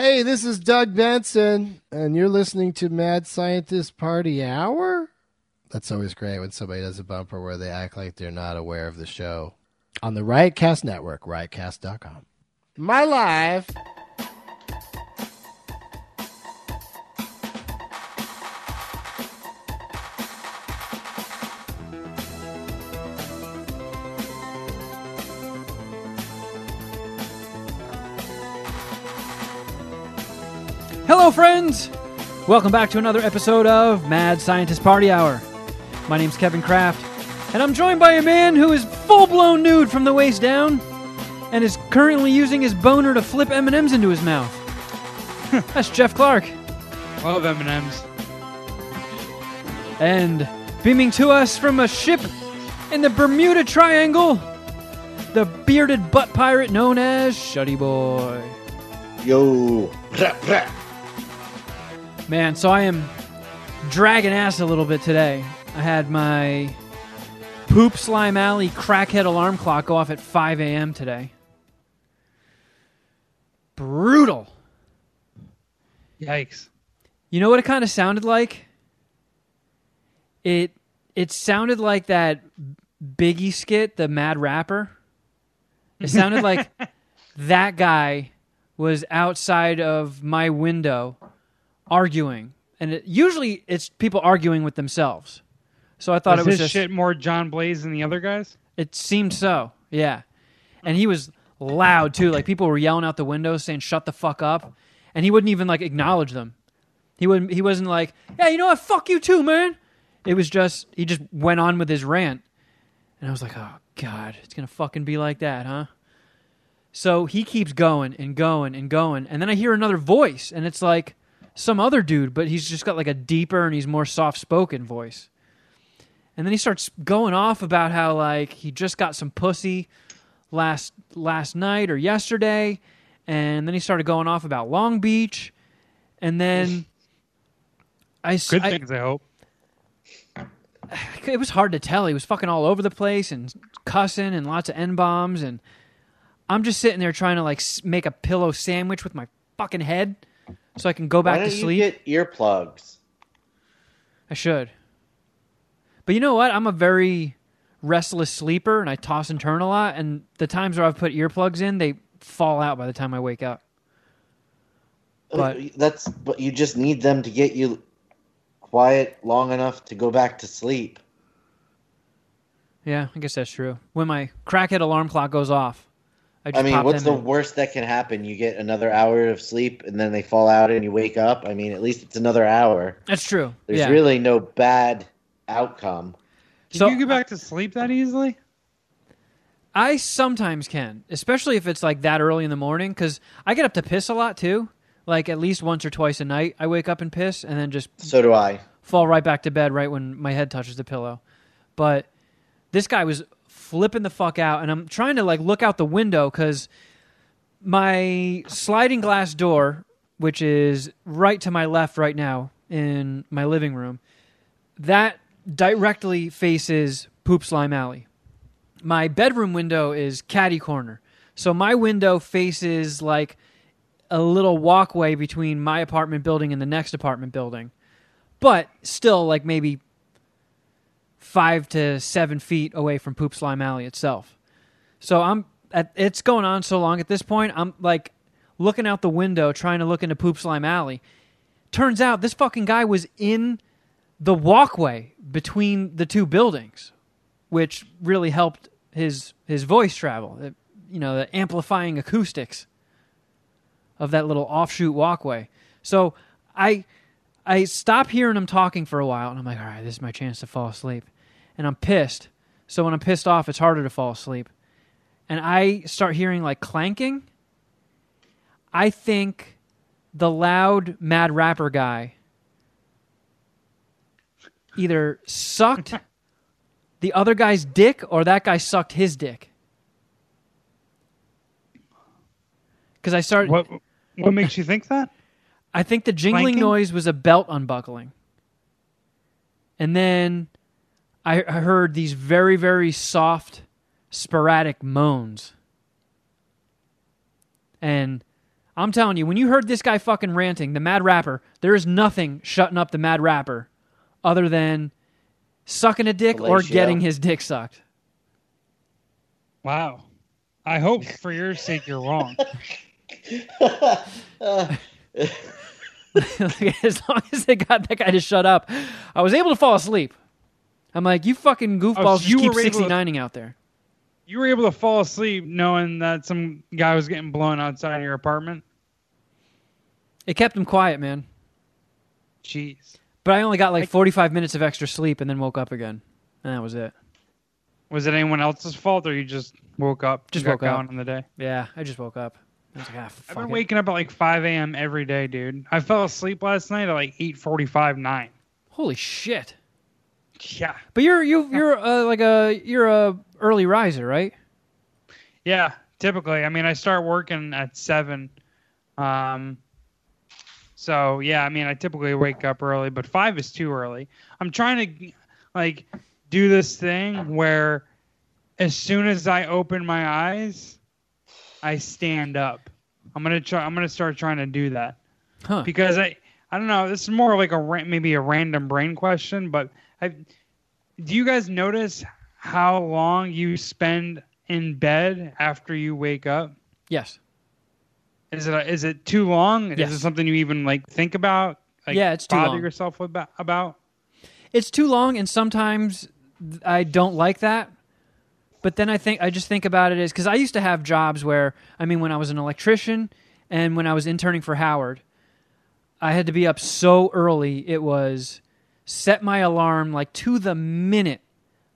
Hey, this is Doug Benson, and you're listening to Mad Scientist Party Hour? That's always great when somebody does a bumper where they act like they're not aware of the show. On the Riotcast Network, riotcast.com. My live... Hello, friends! Welcome back to another episode of Mad Scientist Party Hour. My name's Kevin Kraft, and I'm joined by a man who is full-blown nude from the waist down and is currently using his boner to flip M&Ms into his mouth. That's Jeff Clark. Love M&Ms. And beaming to us from a ship in the Bermuda Triangle, the bearded butt pirate known as Shuddy Boy. Yo! Man, so I am dragging ass a little bit today. I had my Poop Slime Alley crackhead alarm clock go off at 5 a.m. today. Brutal. Yikes. You know what it kind of sounded like? It sounded like that Biggie skit, The Mad Rapper. It sounded like that guy was outside of my window arguing, and usually it's people arguing with themselves. So I thought it was just shit more John Blaze than the other guys. It seemed so, yeah. And he was loud too. Like people were yelling out the window saying "shut the fuck up," and he wouldn't even like acknowledge them. He wasn't like, "Yeah, you know what? Fuck you too, man." It was just he just went on with his rant, and I was like, "Oh God, it's gonna fucking be like that, huh?" So he keeps going and going and going, and then I hear another voice, and it's like some other dude, but he's just got like a deeper and he's more soft-spoken voice. And then he starts going off about how like he just got some pussy last night or yesterday, and then he started going off about Long Beach, and then things I hope. It was hard to tell. He was fucking all over the place and cussing and lots of N-bombs, and I'm just sitting there trying to like make a pillow sandwich with my fucking head. So I can go back to sleep. Why don't you get earplugs? I should. But you know what? I'm a very restless sleeper, and I toss and turn a lot. And the times where I've put earplugs in, they fall out by the time I wake up. But you just need them to get you quiet long enough to go back to sleep. Yeah, I guess that's true. When my crackhead alarm clock goes off. I mean, what's the worst that can happen? You get another hour of sleep, and then they fall out, and you wake up. I mean, at least it's another hour. That's true. There's really no bad outcome. Can you get back to sleep that easily? I sometimes can, especially if it's like that early in the morning, because I get up to piss a lot too. Like at least once or twice a night, I wake up and piss, and then just so do I fall right back to bed right when my head touches the pillow. But this guy was flipping the fuck out, and I'm trying to like look out the window because my sliding glass door, which is right to my left right now in my living room, that directly faces Poop Slime Alley. My bedroom window is catty corner, so my window faces like a little walkway between my apartment building and the next apartment building, but still like maybe 5 to 7 feet away from Poop Slime Alley itself. So it's going on so long at this point, I'm like looking out the window trying to look into Poop Slime Alley. Turns out this fucking guy was in the walkway between the two buildings, which really helped his voice travel. It, you know, the amplifying acoustics of that little offshoot walkway. So I stop hearing him talking for a while, and I'm like, all right, this is my chance to fall asleep. And I'm pissed. So when I'm pissed off, it's harder to fall asleep. And I start hearing, like, clanking. I think the loud Mad Rapper guy either sucked the other guy's dick or that guy sucked his dick. Because I started... What makes you think that? I think the jingling noise was a belt unbuckling. And then I heard these very, very soft, sporadic moans. And I'm telling you, when you heard this guy fucking ranting, the Mad Rapper, there is nothing shutting up the Mad Rapper other than sucking a dick or getting his dick sucked. Wow. I hope for your sake you're wrong. As long as they got that guy to shut up, I was able to fall asleep. I'm like, you fucking goofballs just keep 69ing out there. You were able to fall asleep knowing that some guy was getting blown outside of your apartment? It kept him quiet, man. Jeez. But I only got like 45 minutes of extra sleep and then woke up again. And that was it. Was it anyone else's fault or you just woke up? Just woke up. In the day? Yeah, I just woke up. I was like, ah, fuck I've been waking up at like 5 a.m. every day, dude. I fell asleep last night at like 8:45, 9. Holy shit. Yeah. But you're a early riser, right? Yeah, typically. I mean, I start working at 7. So, yeah, I mean, I typically wake up early, but 5 is too early. I'm trying to, like, do this thing where as soon as I open my eyes, I stand up. I'm gonna start trying to do that. Huh. Because I don't know, this is more like maybe a random brain question, but do you guys notice how long you spend in bed after you wake up? Yes. Is it too long? Yes. Is it something you even like think about? Like, yeah, it's too long. Bother yourself about? It's too long, and sometimes I don't like that. But then I just think about it as, because I used to have jobs where, I mean, when I was an electrician and when I was interning for Howard, I had to be up so early. It was set my alarm like to the minute,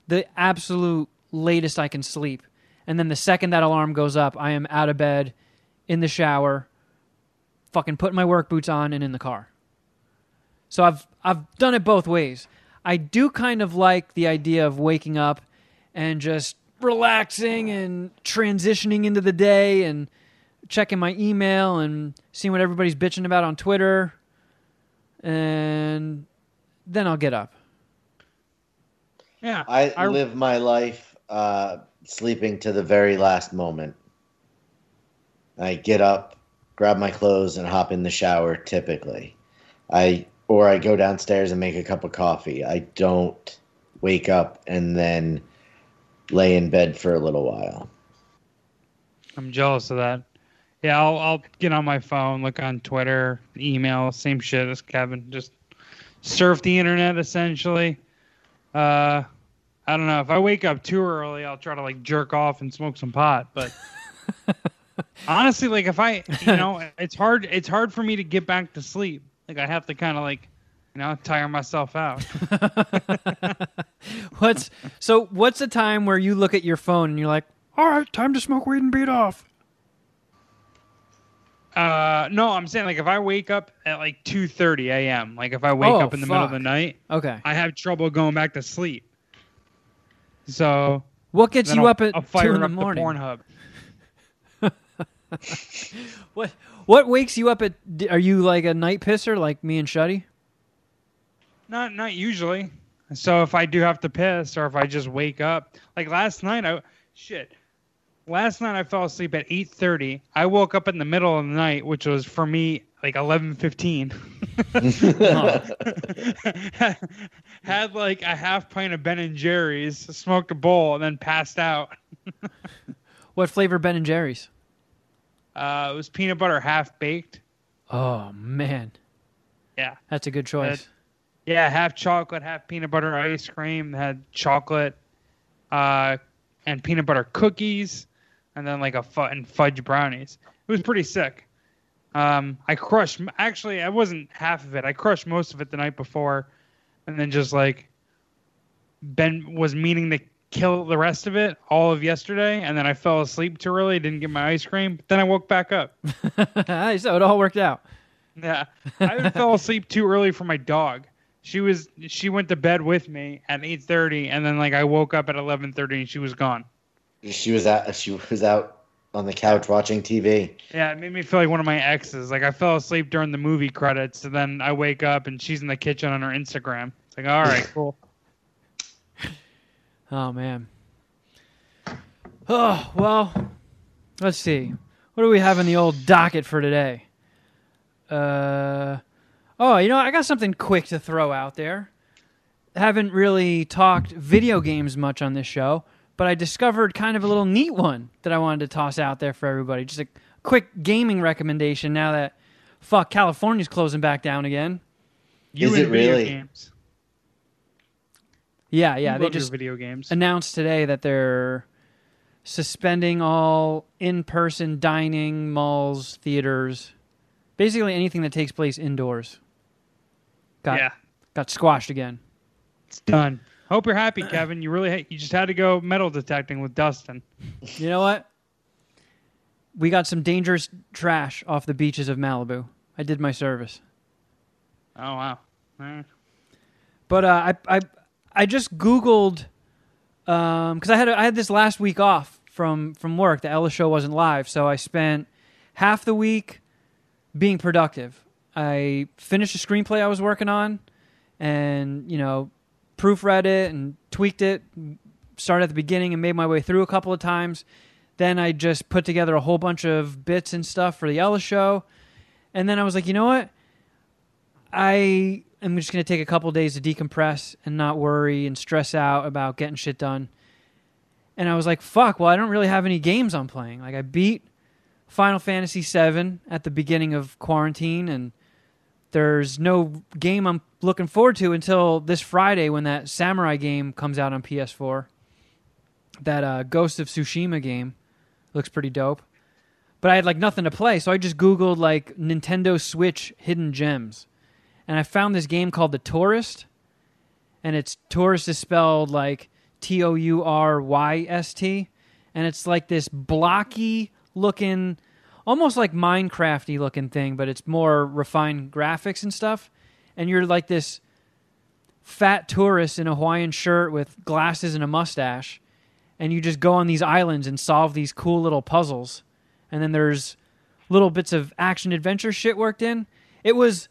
the absolute latest I can sleep. And then the second that alarm goes up, I am out of bed, in the shower, fucking putting my work boots on and in the car. So I've done it both ways. I do kind of like the idea of waking up and just relaxing and transitioning into the day and checking my email and seeing what everybody's bitching about on Twitter. And then I'll get up. Yeah. I live my life sleeping to the very last moment. I get up, grab my clothes, and hop in the shower typically. Or I go downstairs and make a cup of coffee. I don't wake up and then lay in bed for a little while. I'm jealous of that. Yeah, I'll get on my phone, look on Twitter, email, same shit as Kevin. Just surf the internet, essentially. I don't know. If I wake up too early, I'll try to like jerk off and smoke some pot. But honestly, like if I, you know, it's hard for me to get back to sleep. Like I have to kind of like, you know, tire myself out. What's the time where you look at your phone and you're like, all right, time to smoke weed and beat off? No, I'm saying like if I wake up at like 2:30 a.m., like if I wake up in the middle of the night, okay, I have trouble going back to sleep. So what gets you up at 2 in the morning? Pornhub. What wakes you up at? Are you like a night pisser like me and Shuddy? Not usually. So if I do have to piss, or if I just wake up, like last night I fell asleep at 8:30. I woke up in the middle of the night, which was for me like 11:15. Had like a half pint of Ben and Jerry's, smoked a bowl, and then passed out. What flavor Ben and Jerry's? It was peanut butter half baked. Oh man, yeah, that's a good choice. Yeah, half chocolate, half peanut butter ice cream. Had chocolate and peanut butter cookies, and then like and fudge brownies. It was pretty sick. I crushed. Actually, I wasn't half of it. I crushed most of it the night before, and then just like Ben was meaning to kill the rest of it all of yesterday, and then I fell asleep too early. Didn't get my ice cream. But then I woke back up. So it all worked out. Yeah, I fell asleep too early for my dog. She went to bed with me at 8:30, and then like I woke up at 11:30, and she was gone. She was out on the couch watching TV. Yeah, it made me feel like one of my exes. Like I fell asleep during the movie credits, and then I wake up and she's in the kitchen on her Instagram. It's like, all right, cool. Oh man. Oh well. Let's see. What do we have in the old docket for today? Oh, you know, I got something quick to throw out there. Haven't really talked video games much on this show, but I discovered kind of a little neat one that I wanted to toss out there for everybody. Just a quick gaming recommendation now that, fuck, California's closing back down again. Is it really? Games. Yeah, yeah. They just video games. Announced today that they're suspending all in-person dining, malls, theaters, basically anything that takes place indoors. Got squashed again. It's done. Hope you're happy, Kevin. You just had to go metal detecting with Dustin. You know what? We got some dangerous trash off the beaches of Malibu. I did my service. Oh, wow. All right. But I just Googled, because I had this last week off from work. The Ella show wasn't live, so I spent half the week being productive. I finished a screenplay I was working on and, you know, proofread it and tweaked it, started at the beginning and made my way through a couple of times. Then I just put together a whole bunch of bits and stuff for the Ella show. And then I was like, you know what? I am just going to take a couple days to decompress and not worry and stress out about getting shit done. And I was like, fuck, well, I don't really have any games I'm playing. Like, I beat Final Fantasy VII at the beginning of quarantine, and there's no game I'm looking forward to until this Friday when that samurai game comes out on PS4. That Ghost of Tsushima game looks pretty dope. But I had like nothing to play, so I just Googled like Nintendo Switch hidden gems. And I found this game called The Tourist. And it's Tourist is spelled like Tourist. And it's like this blocky looking, almost like Minecraft-y looking thing, but it's more refined graphics and stuff. And you're like this fat tourist in a Hawaiian shirt with glasses and a mustache. And you just go on these islands and solve these cool little puzzles. And then there's little bits of action-adventure shit worked in. It was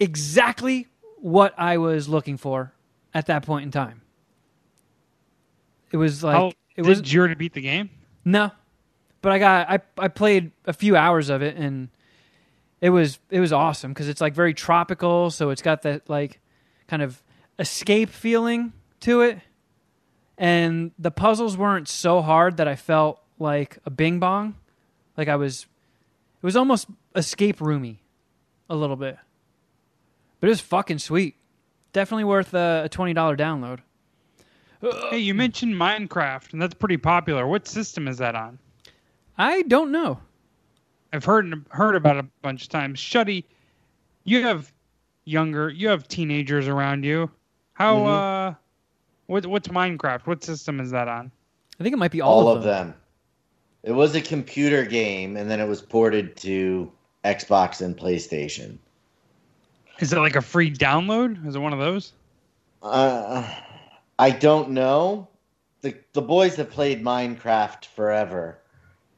exactly what I was looking for at that point in time. It was like... did you already beat the game? No. But I played a few hours of it, and it was awesome because it's like very tropical, so it's got that like kind of escape feeling to it, and the puzzles weren't so hard that I felt like a Bing Bong, like it was almost escape roomy, a little bit, but it was fucking sweet. Definitely worth a $20 download. Hey, you mentioned Minecraft, and that's pretty popular. What system is that on? I don't know. I've heard about it a bunch of times. Shuddy, you have teenagers around you. How? Mm-hmm. What's Minecraft? What system is that on? I think it might be all of them. It was a computer game, and then it was ported to Xbox and PlayStation. Is it like a free download? Is it one of those? I don't know. The boys have played Minecraft forever.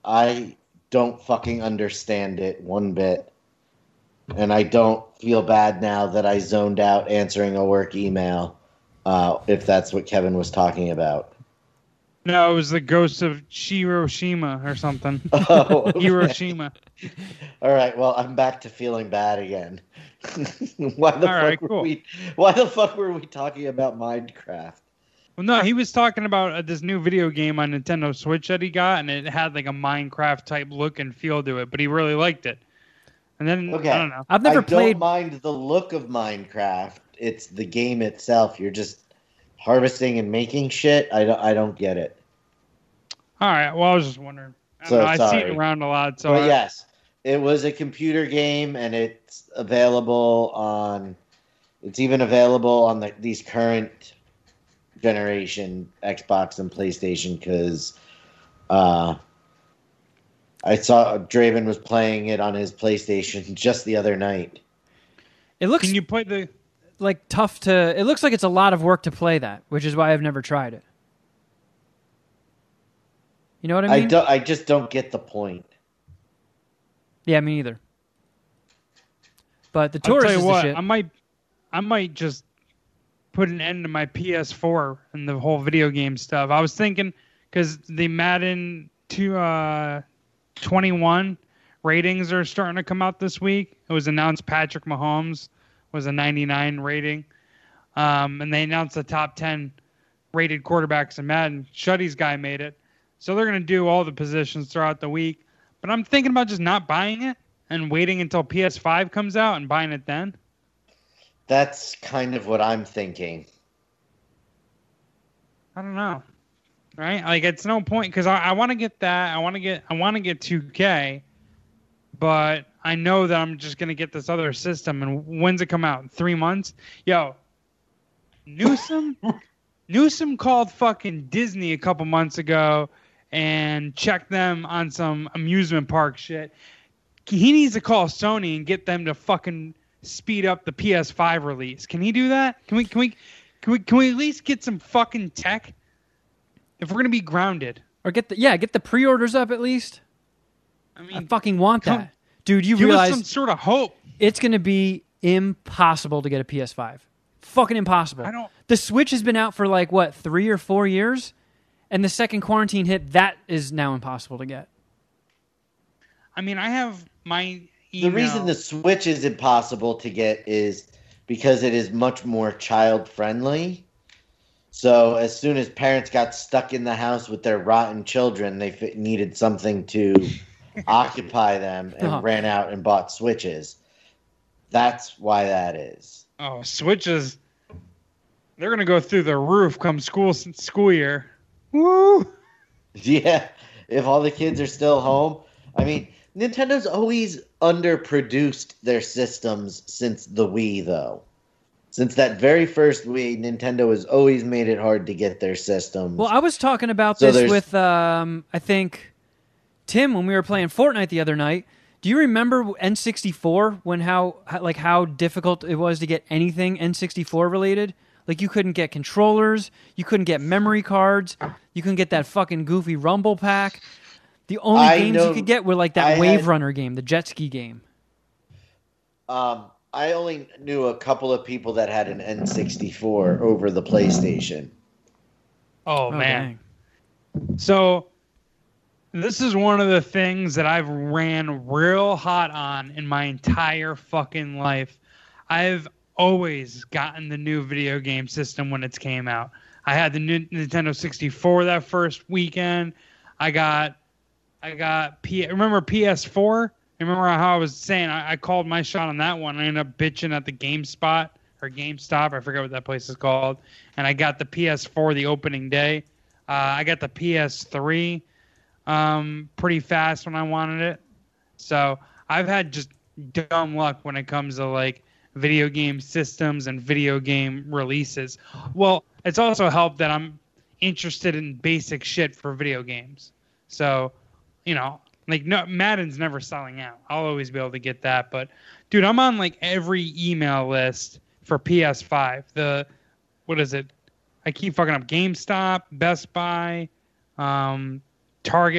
I don't fucking understand it one bit. And I don't feel bad now that I zoned out answering a work email, if that's what Kevin was talking about. No, it was the Ghost of Hiroshima or something. Oh, okay. Hiroshima. All right, well, I'm back to feeling bad again. Why the fuck were we talking about Minecraft? Well, no, he was talking about this new video game on Nintendo Switch that he got, and it had like a Minecraft-type look and feel to it, but he really liked it. And then, okay. I don't know. I don't mind the look of Minecraft. It's the game itself. You're just harvesting and making shit. I don't get it. All right. Well, I was just wondering. I see it around a lot. So yes, it was a computer game, and it's available on... It's even available on these current... generation Xbox and PlayStation, because I saw Draven was playing it on his PlayStation just the other night. It looks... Can you play the... like tough to... It looks like it's a lot of work to play that, which is why I've never tried it. You know what I mean? I just don't get the point. Yeah, me either. But the Tourist is the shit. I might just put an end to my PS4 and the whole video game stuff. I was thinking, because the Madden 2, 21 ratings are starting to come out this week. It was announced Patrick Mahomes was a 99 rating. And they announced the top 10 rated quarterbacks in Madden. Shuddy's guy made it. So they're going to do all the positions throughout the week. But I'm thinking about just not buying it and waiting until PS5 comes out and buying it then. That's kind of what I'm thinking. I don't know. Right? Like, it's no point because I want to get that. I want to get 2K, but I know that I'm just going to get this other system. And when's it come out? In 3 months? Yo, Newsom called fucking Disney a couple months ago and checked them on some amusement park shit. He needs to call Sony and get them to fucking speed up the PS5 release. Can he do that? Can we at least get some fucking tech? If we're gonna be grounded, or get the pre-orders up at least. I mean, I fucking want that, dude. You realize some sort of hope. It's gonna be impossible to get a PS5. Fucking impossible. I don't. The Switch has been out for like what 3 or 4 years, and the second quarantine hit. That is now impossible to get. I mean, I have my email. The reason the Switch is impossible to get is because it is much more child-friendly. So as soon as parents got stuck in the house with their rotten children, they needed something to occupy them and ran out and bought Switches. That's why that is. Oh, Switches. They're going to go through the roof come school year. Woo! Yeah, if all the kids are still home. I mean, Nintendo's always underproduced their systems since the Wii, though. Since that very first Wii, Nintendo has always made it hard to get their systems. Well, I was talking about this with, I think, Tim when we were playing Fortnite the other night. Do you remember N64 when how difficult it was to get anything N64 related? Like you couldn't get controllers, you couldn't get memory cards, you couldn't get that fucking goofy Rumble Pack. The only games you could get were like that Wave Runner game, the jet ski game. I only knew a couple of people that had an N64 over the PlayStation. Oh, man. Dang. So this is one of the things that I've ran real hot on in my entire fucking life. I've always gotten the new video game system when it came out. I had the new Nintendo 64 that first weekend. Remember PS4? Remember how I was saying I called my shot on that one. I ended up bitching at the GameSpot or GameStop. I forget what that place is called. And I got the PS4 the opening day. I got the PS3 pretty fast when I wanted it. So I've had just dumb luck when it comes to like video game systems and video game releases. Well, it's also helped that I'm interested in basic shit for video games. So, you know... Like, no, Madden's never selling out. I'll always be able to get that. But, dude, I'm on, like, every email list for PS5. What is it? I keep fucking up GameStop, Best Buy, Target,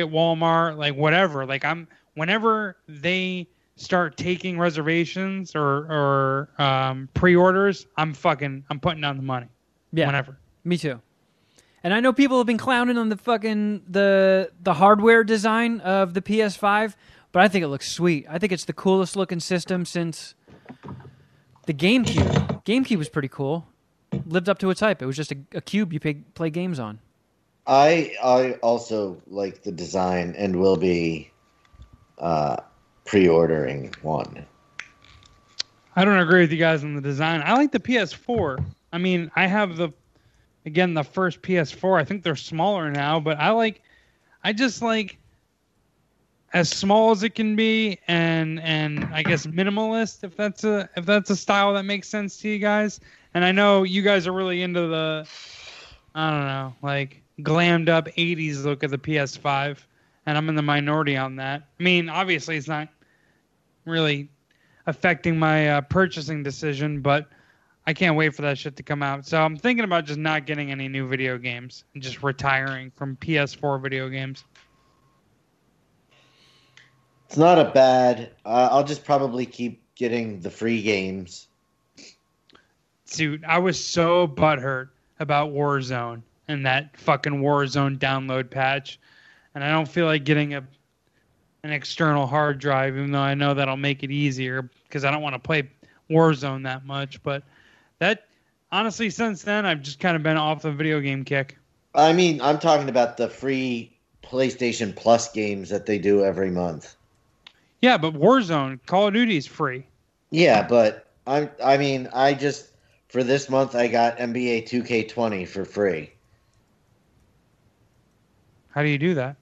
Walmart, like, whatever. Like, whenever they start taking reservations or pre-orders, I'm putting down the money. Yeah. Whenever. Me too. And I know people have been clowning on the fucking the hardware design of the PS5, but I think it looks sweet. I think it's the coolest looking system since the GameCube. GameCube was pretty cool. Lived up to its hype. It was just a cube you play games on. I also like the design and will be pre-ordering one. I don't agree with you guys on the design. I like the PS4. I mean, I have the first PS4. I think they're smaller now, but I just like as small as it can be, and I guess minimalist, if that's a style that makes sense to you guys. And I know you guys are really into the, I don't know, like glammed up 80s look of the PS5, and I'm in the minority on that. I mean, obviously it's not really affecting my purchasing decision, but I can't wait for that shit to come out. So I'm thinking about just not getting any new video games and just retiring from PS4 video games. It's not a bad... I'll just probably keep getting the free games. Dude, I was so butthurt about Warzone and that fucking Warzone download patch. And I don't feel like getting a an external hard drive, even though I know that'll make it easier because I don't want to play Warzone that much. But that, honestly, since then, I've just kind of been off the video game kick. I mean, I'm talking about the free PlayStation Plus games that they do every month. Yeah, but Warzone, Call of Duty is free. Yeah, but for this month, I got NBA 2K20 for free. How do you do that?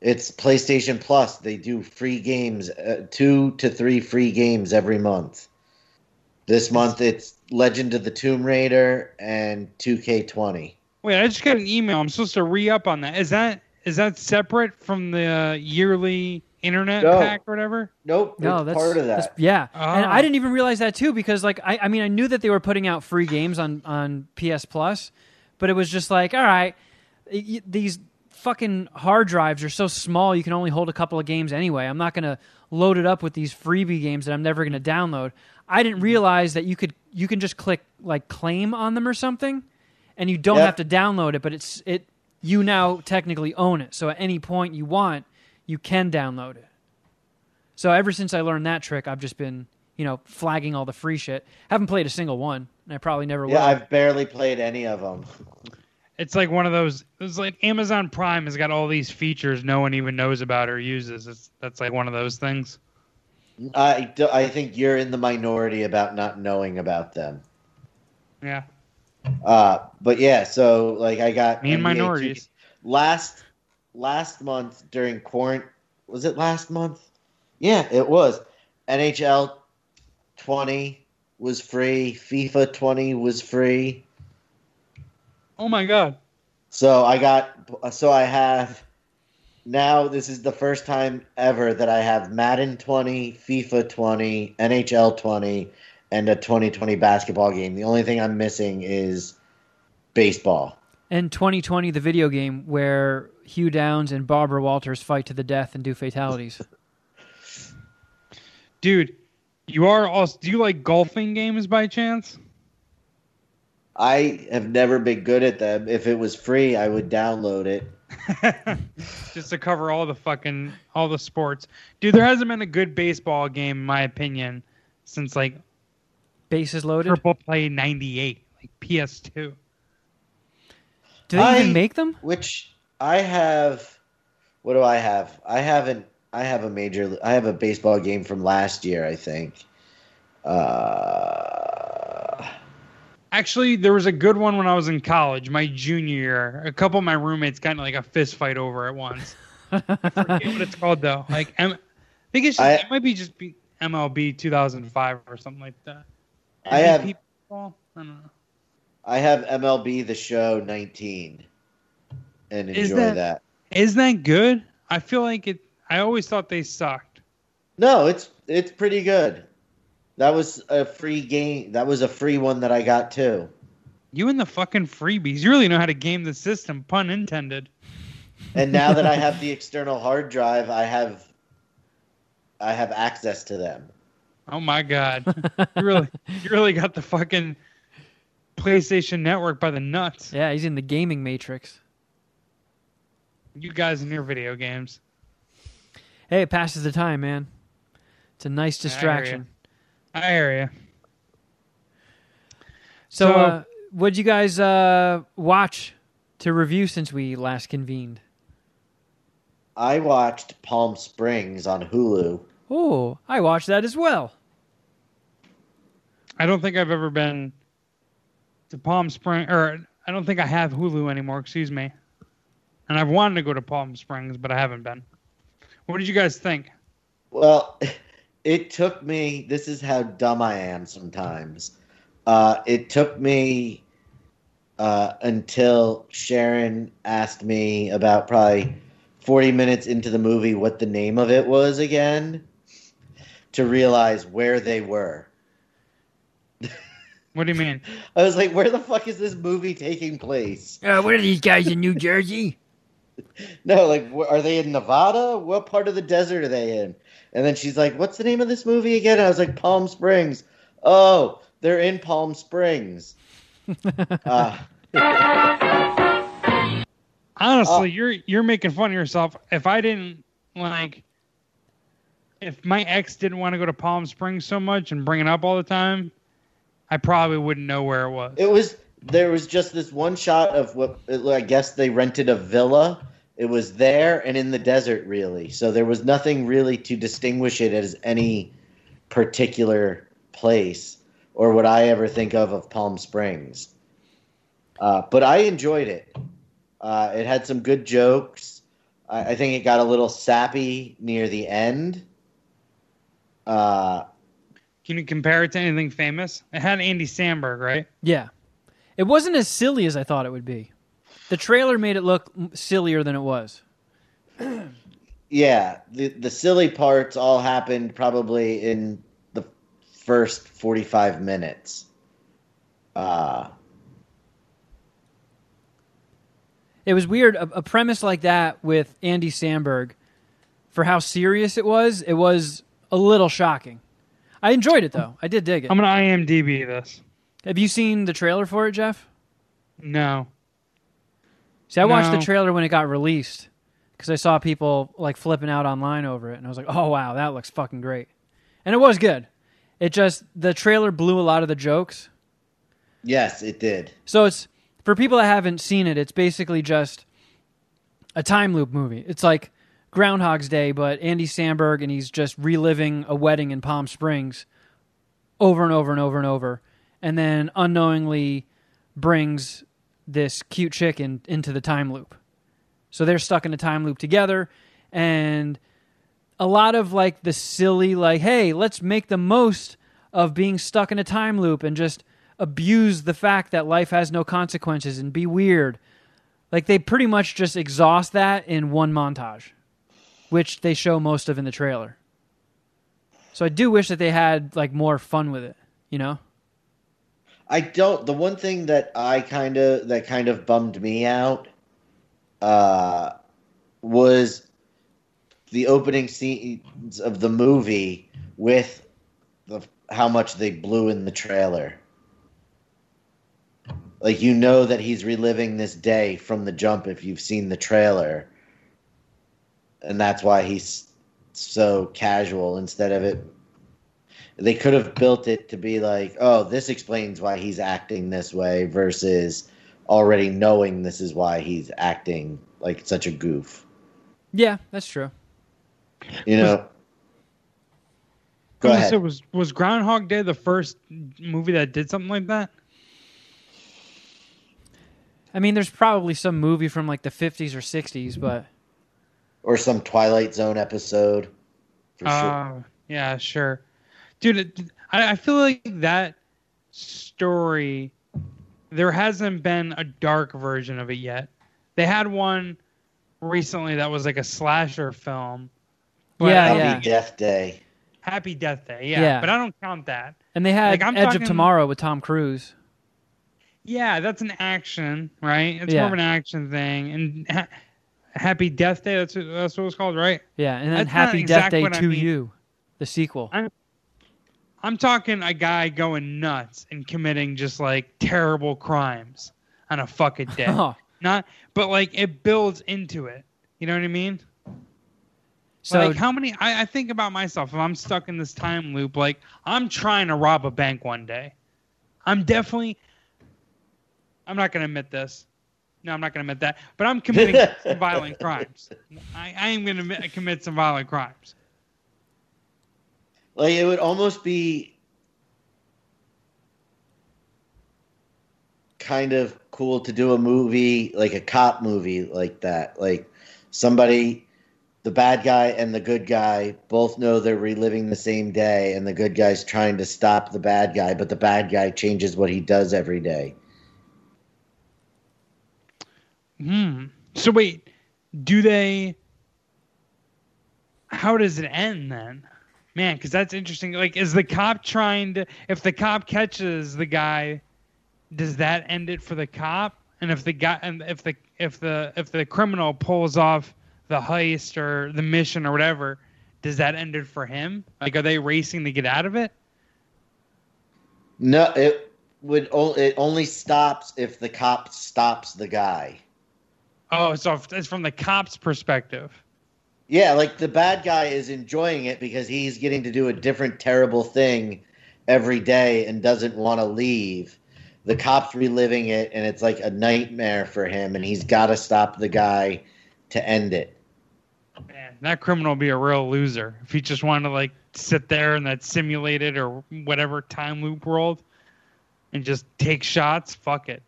It's PlayStation Plus. They do free games, 2 to 3 free games every month. This month, it's Legend of the Tomb Raider and 2K20. Wait, I just got an email. I'm supposed to re-up on that. Is that separate from the yearly internet pack or whatever? Nope. No, that's part of that. Yeah. Oh. And I didn't even realize that too, because like I mean I knew that they were putting out free games on PS Plus, but it was just like, all right, these fucking hard drives are so small you can only hold a couple of games anyway. I'm not going to load it up with these freebie games that I'm never going to download. I didn't realize that you can just click like claim on them or something and you don't have to download it, but it you now technically own it. So at any point you want, you can download it. So ever since I learned that trick, I've just been, flagging all the free shit. Haven't played a single one, and I probably never will. Yeah, I've barely played any of them. It's like one of those. It's like Amazon Prime has got all these features no one even knows about or uses. That's like one of those things. I think you're in the minority about not knowing about them. Yeah. But yeah, so like I got me and minorities last month during quarantine. Was it last month? Yeah, it was. NHL 20 was free. FIFA 20 was free. Oh my god! So I have now. This is the first time ever that I have Madden 20, FIFA 20, NHL 20, and a 2020 basketball game. The only thing I'm missing is baseball. And 2020, the video game where Hugh Downs and Barbara Walters fight to the death and do fatalities. Dude, do you like golfing games by chance? I have never been good at them. If it was free, I would download it. Just to cover all the sports. Dude, there hasn't been a good baseball game, in my opinion, since like Bases Loaded? Triple Play 98, like PS2. Do they even make them? Which I have. What do I have? I have a baseball game from last year, I think. Actually, there was a good one when I was in college, my junior year. A couple of my roommates got in like a fist fight over it once. I forget what it's called though. Like I think it might be MLB 2005 or something like that. I don't know. I have MLB The Show 19 and enjoy that. Is that good? I feel like it. I always thought they sucked. No, it's pretty good. That was a free game. That was a free one that I got too. You and the fucking freebies. You really know how to game the system, pun intended. And now that I have the external hard drive, I have access to them. Oh my god! You really got the fucking PlayStation Network by the nuts. Yeah, he's in the gaming matrix. You guys and your video games. Hey, it passes the time, man. It's a nice distraction. I hear you. So what'd you guys watch to review since we last convened? I watched Palm Springs on Hulu. Oh, I watched that as well. I don't think I've ever been to Palm Springs, or I don't think I have Hulu anymore, excuse me. And I've wanted to go to Palm Springs, but I haven't been. What did you guys think? Well, it took me, this is how dumb I am sometimes. It took me until Sharon asked me about probably 40 minutes into the movie what the name of it was again to realize where they were. What do you mean? I was like, where the fuck is this movie taking place? What are these guys in New Jersey? No, like, are they in Nevada? What part of the desert are they in? And then she's like, what's the name of this movie again? And I was like, Palm Springs. Oh, they're in Palm Springs. Honestly, you're making fun of yourself. If I didn't, like, if my ex didn't want to go to Palm Springs so much and bring it up all the time, I probably wouldn't know where it was. There was just this one shot of what I guess they rented a villa. It was there and in the desert, really. So there was nothing really to distinguish it as any particular place or what I ever think of Palm Springs. But I enjoyed it. It had some good jokes. I think it got a little sappy near the end. Can you compare it to anything famous? It had Andy Samberg, right? Yeah. It wasn't as silly as I thought it would be. The trailer made it look sillier than it was. Yeah, the silly parts all happened probably in the first 45 minutes. It was weird. A premise like that with Andy Samberg, for how serious it was a little shocking. I enjoyed it, though. I did dig it. I'm going to IMDb this. Have you seen the trailer for it, Jeff? No. See, I watched the trailer when it got released because I saw people like flipping out online over it, and I was like, oh, wow, that looks fucking great. And it was good. It just, the trailer blew a lot of the jokes. Yes, it did. So it's, for people that haven't seen it, it's basically just a time loop movie. It's like Groundhog's Day, but Andy Samberg, and he's just reliving a wedding in Palm Springs over and over and over and over. And then unknowingly brings this cute chick into the time loop. So they're stuck in a time loop together. And a lot of like the silly, like, hey, let's make the most of being stuck in a time loop and just abuse the fact that life has no consequences and be weird. Like they pretty much just exhaust that in one montage, which they show most of in the trailer. So I do wish that they had like more fun with it, you know? The one thing that kind of bummed me out was the opening scenes of the movie with how much they blew in the trailer. Like, you know that he's reliving this day from the jump if you've seen the trailer. And that's why he's so casual instead of it. They could have built it to be like, oh, this explains why he's acting this way versus already knowing this is why he's acting like such a goof. Yeah, that's true. You know? Go ahead. Was Groundhog Day the first movie that did something like that? I mean, there's probably some movie from like the 50s or 60s, but... Or some Twilight Zone episode. For sure. Yeah, sure. Dude, I feel like that story, there hasn't been a dark version of it yet. They had one recently that was like a slasher film. Happy Death Day. Happy Death Day, yeah. But I don't count that. And they had Edge of Tomorrow with Tom Cruise. Yeah, that's an action, right? It's more of an action thing. And Happy Death Day, that's what it's called, right? Yeah, and then that's Happy Death Day 2U, the sequel. I'm talking a guy going nuts and committing just like terrible crimes on a fucking day. But like it builds into it. You know what I mean? So like how many? I think about myself. If I'm stuck in this time loop, like I'm trying to rob a bank one day. I'm not going to admit this. No, I'm not going to admit that. But I'm committing some violent crimes. I am going to commit some violent crimes. Like, it would almost be kind of cool to do a movie, like a cop movie like that. Like, somebody, the bad guy and the good guy, both know they're reliving the same day, and the good guy's trying to stop the bad guy, but the bad guy changes what he does every day. So, wait, how does it end, then? Man, because that's interesting. Like, is the cop trying to... If the cop catches the guy, does that end it for the cop? And if the guy, and if the criminal pulls off the heist or the mission or whatever, does that end it for him? Like, are they racing to get out of it? No, it only stops if the cop stops the guy. Oh, so it's from the cop's perspective. Yeah, like the bad guy is enjoying it because he's getting to do a different terrible thing every day and doesn't want to leave. The cop's reliving it, and it's like a nightmare for him, and he's got to stop the guy to end it. Man, that criminal would be a real loser if he just wanted to like sit there in that simulated or whatever time loop world and just take shots. Fuck it.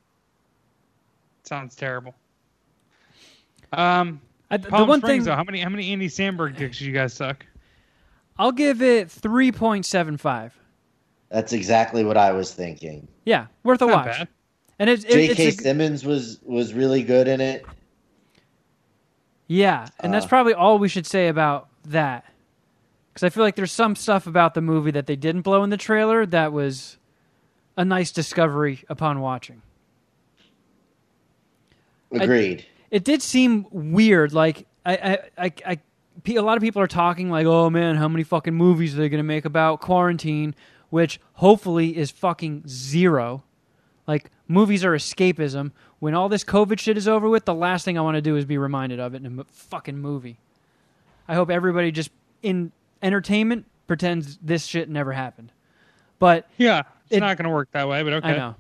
Sounds terrible. Palm Springs, though, how many Andy Samberg dicks did you guys suck? I'll give it 3.75. That's exactly what I was thinking. Yeah, worth a watch. Bad. And J.K. Simmons was really good in it. Yeah, and that's probably all we should say about that. Because I feel like there's some stuff about the movie that they didn't blow in the trailer that was a nice discovery upon watching. Agreed. It did seem weird. Like a lot of people are talking like, "Oh man, how many fucking movies are they going to make about quarantine?" Which hopefully is fucking zero. Like movies are escapism. When all this COVID shit is over with, the last thing I want to do is be reminded of it in a fucking movie. I hope everybody just in entertainment pretends this shit never happened. But yeah, it's not going to work that way. But okay, I know.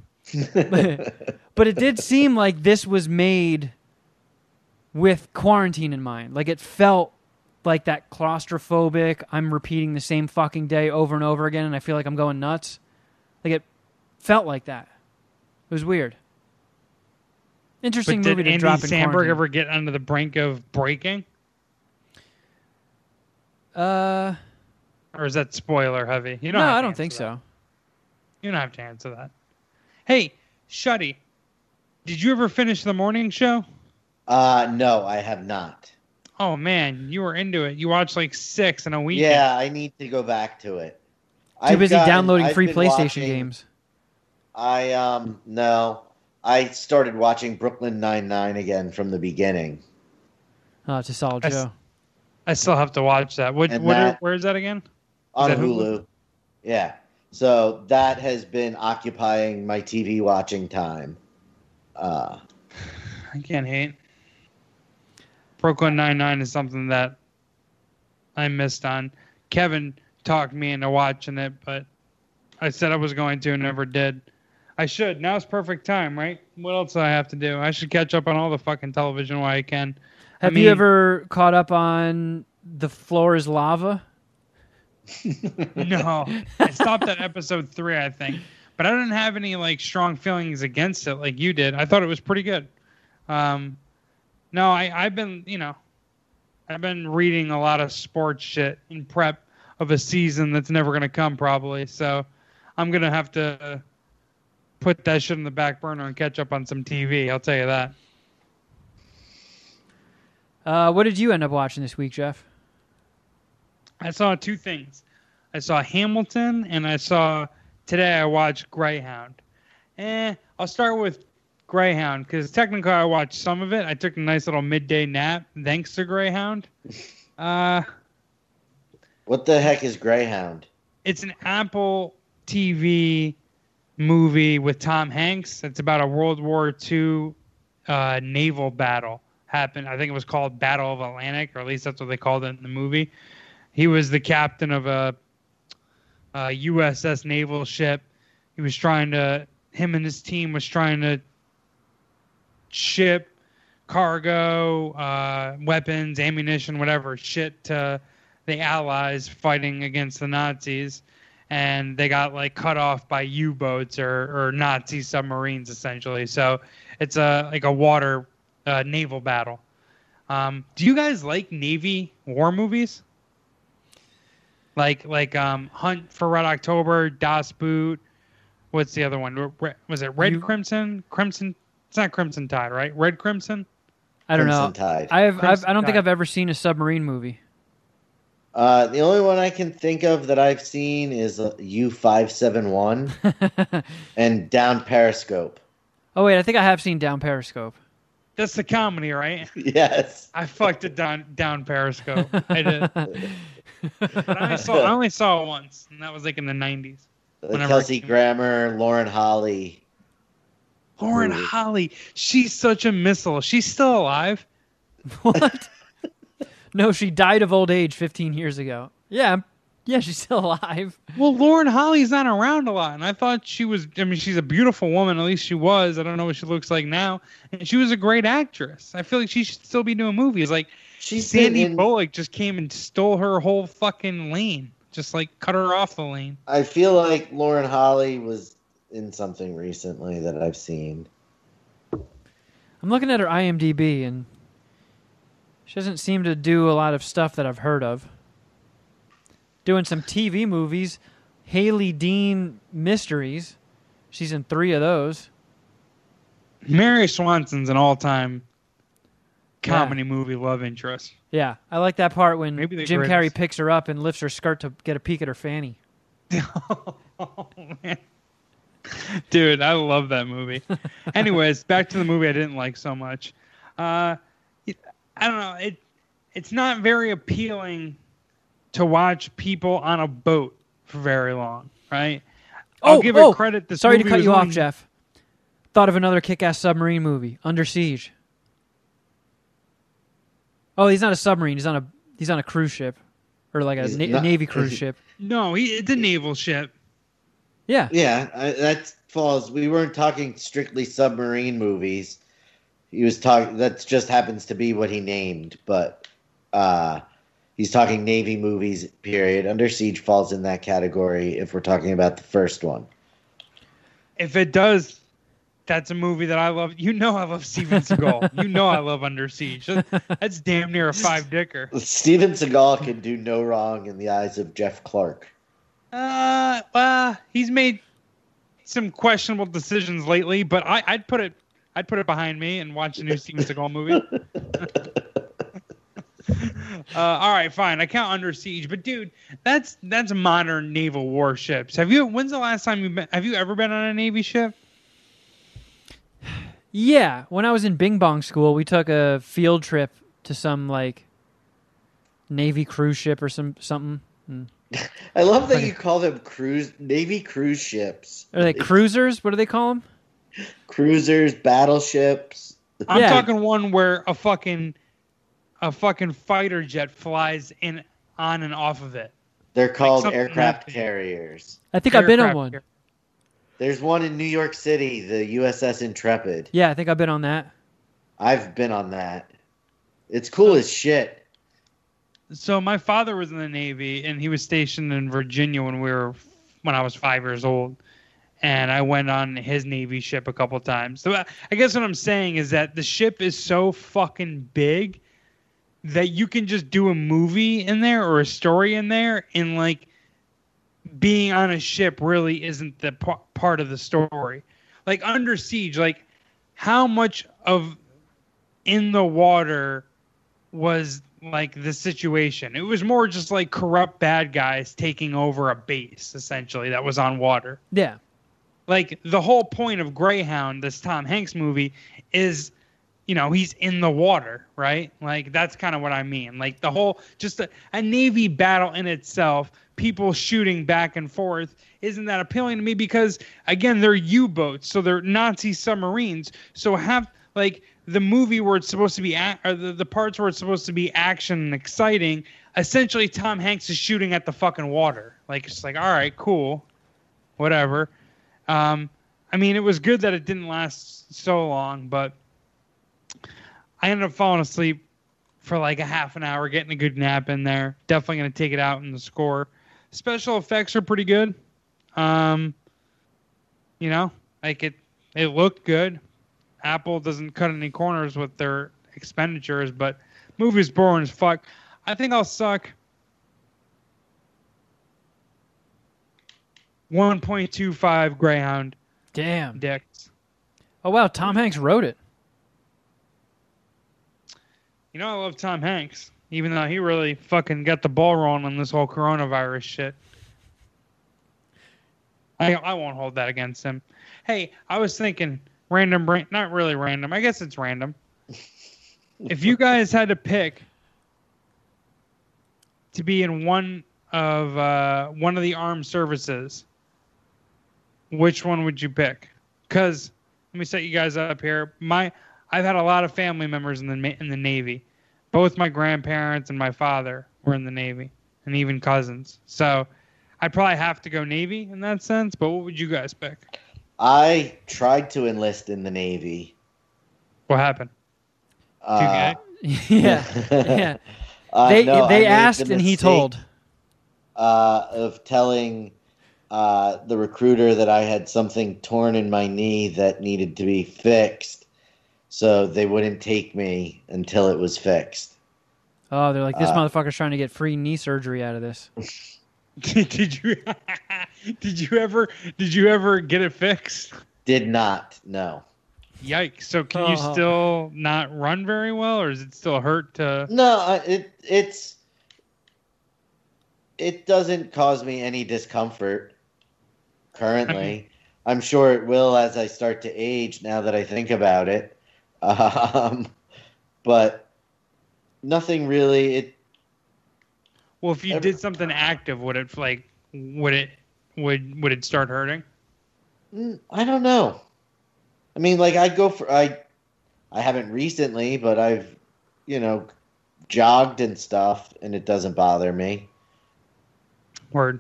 But it did seem like this was made with quarantine in mind. Like it felt like that claustrophobic, I'm repeating the same fucking day over and over again and I feel like I'm going nuts. Like it felt like that. It was weird. Interesting movie to drop in quarantine. Did Andy Samberg ever get under the brink of breaking? Or is that spoiler heavy? No, I don't think so. You don't have to answer that. Hey, Shuddy, did you ever finish the morning show? No, I have not. Oh, man, you were into it. You watched like six in a weekend. Yeah, I need to go back to it. Too busy downloading free PlayStation games. I started watching Brooklyn Nine-Nine again from the beginning. Oh, it's a solid show. I still have to watch that. Where is that again? Is on that Hulu. Yeah. So that has been occupying my TV watching time. I can't hate. Brooklyn Nine-Nine is something that I missed on. Kevin talked me into watching it, but I said I was going to and never did. I should. Now it's perfect time, right? What else do I have to do? I should catch up on all the fucking television while I can. Have you ever caught up on The Floor is Lava? No, I stopped at episode 3, I think, but I didn't have any like strong feelings against it like you did. I thought it was pretty good. No, I've been reading a lot of sports shit in prep of a season that's never gonna come probably. So I'm gonna have to put that shit in the back burner and catch up on some TV. I'll tell you that. What did you end up watching this week, Jeff? I saw two things. I saw Hamilton, and today I watched Greyhound. I'll start with Greyhound, because technically I watched some of it. I took a nice little midday nap, thanks to Greyhound. What the heck is Greyhound? It's an Apple TV movie with Tom Hanks. It's about a World War II naval battle happened. I think it was called Battle of Atlantic, or at least that's what they called it in the movie. He was the captain of a USS naval ship. He was his team was trying to ship cargo, weapons, ammunition, whatever shit to the Allies fighting against the Nazis. And they got like cut off by U-boats or Nazi submarines, essentially. So it's like a water naval battle. Do you guys like Navy war movies? Like Hunt for Red October, Das Boot. What's the other one? Was it Crimson? Crimson? It's not Crimson Tide, right? Red Crimson? I don't know. Tide. I don't think I've ever seen a submarine movie. The only one I can think of that I've seen is U-571 and Down Periscope. Oh, wait. I think I have seen Down Periscope. That's the comedy, right? Yes. I fucked it down Periscope. I did. I only saw it once, and that was like in the 90s. Kelsey Grammer, Lauren Holly. Lauren Holly, she's such a missile. She's still alive? What? No, she died of old age 15 years ago. Yeah, she's still alive. Well, Lauren Holly's not around a lot, and I thought she was... I mean, she's a beautiful woman. At least she was. I don't know what she looks like now. And she was a great actress. I feel like she should still be doing movies. Like, she's Sandy Bullock just came and stole her whole fucking lane. Just, like, cut her off the lane. I feel like Lauren Holly was in something recently that I've seen. I'm looking at her IMDb, and she doesn't seem to do a lot of stuff that I've heard of. Doing some TV movies, Haley Dean Mysteries. She's in 3 of those. Mary Swanson's an all-time comedy movie love interest. Yeah, I like that part when Jim Carrey picks her up and lifts her skirt to get a peek at her fanny. Oh, man. Dude, I love that movie. Anyways, back to the movie I didn't like so much. I don't know. It's not very appealing to watch people on a boat for very long, right? I'll give it credit. Sorry to cut you off, Jeff. Thought of another kick-ass submarine movie, Under Siege. Oh, he's not a submarine. He's on a cruise ship, or like a Navy cruise ship. No, it's a naval ship. Yeah. Yeah, that falls. We weren't talking strictly submarine movies. He was talking. That just happens to be what he named, but he's talking Navy movies. Period. Under Siege falls in that category. If we're talking about the first one, if it does, that's a movie that I love. You know, I love Steven Seagal. You know, I love Under Siege. That's damn near a 5-dicker. Steven Seagal can do no wrong in the eyes of Jeff Clark. Well, he's made some questionable decisions lately, but I'd put it behind me and watch the new Steven Seagal movie. All right, fine. I count Under Siege, but dude, that's modern naval warships. When's the last time you've been? Have you ever been on a Navy ship? Yeah, when I was in Bing Bong school, we took a field trip to some like Navy cruise ship or something. Mm. I love that you call them Navy cruise ships. Are they cruisers? What do they call them? Cruisers, battleships. I'm talking one where a fucking fighter jet flies in on and off of it. They're called aircraft carriers. I think I've been on one. There's one in New York City, the USS Intrepid. Yeah, I think I've been on that. I've been on that. It's cool as shit. So my father was in the Navy, and he was stationed in Virginia when I was 5 years old, and I went on his Navy ship a couple times. So I guess what I'm saying is that the ship is so fucking big that you can just do a movie in there or a story in there, and like being on a ship really isn't the part of the story. Like Under Siege, like how much of in the water was like the situation. It was more just like corrupt bad guys taking over a base, essentially, that was on water. Yeah. Like the whole point of Greyhound, this Tom Hanks movie, is, you know, he's in the water, right? Like that's kind of what I mean. Like the whole, just a Navy battle in itself, people shooting back and forth, isn't that appealing to me because, again, they're U-boats, so they're Nazi submarines. So have, like, the movie where it's supposed to be, or the parts where it's supposed to be action and exciting, essentially Tom Hanks is shooting at the fucking water. Like, it's like, all right, cool, whatever. I mean, it was good that it didn't last so long, but I ended up falling asleep for like a half an hour, getting a good nap in there. Definitely going to take it out in the score. Special effects are pretty good. You know, like it looked good. Apple doesn't cut any corners with their expenditures, but movie's boring as fuck. I think I'll suck 1.25 Greyhound. Damn. Dicks. Oh, wow. Tom Hanks wrote it. You know, I love Tom Hanks, even though he really fucking got the ball rolling on this whole coronavirus shit. I won't hold that against him. Hey, I was thinking... not really random. I guess it's random. If you guys had to pick to be in one of the armed services, which one would you pick? Because let me set you guys up here. I've had a lot of family members in the Navy. both my grandparents and my father were in the Navy, and even cousins. So I'd probably have to go Navy in that sense, but what would you guys pick? I tried to enlist in the Navy. What happened? 2K? Yeah. They asked and he told. Of telling the recruiter that I had something torn in my knee that needed to be fixed, so they wouldn't take me until it was fixed. Oh, they're like, this motherfucker's trying to get free knee surgery out of this. Did you ever get it fixed? Did not, no. Yikes! So can you still not run very well, or is it still hurt to? No, it doesn't cause me any discomfort currently. I mean, I'm sure it will as I start to age. Now that I think about it, but nothing really. Well, if you did something active, would it start hurting? I don't know. I mean, like, I haven't recently, but I've, jogged and stuff, and it doesn't bother me. Word.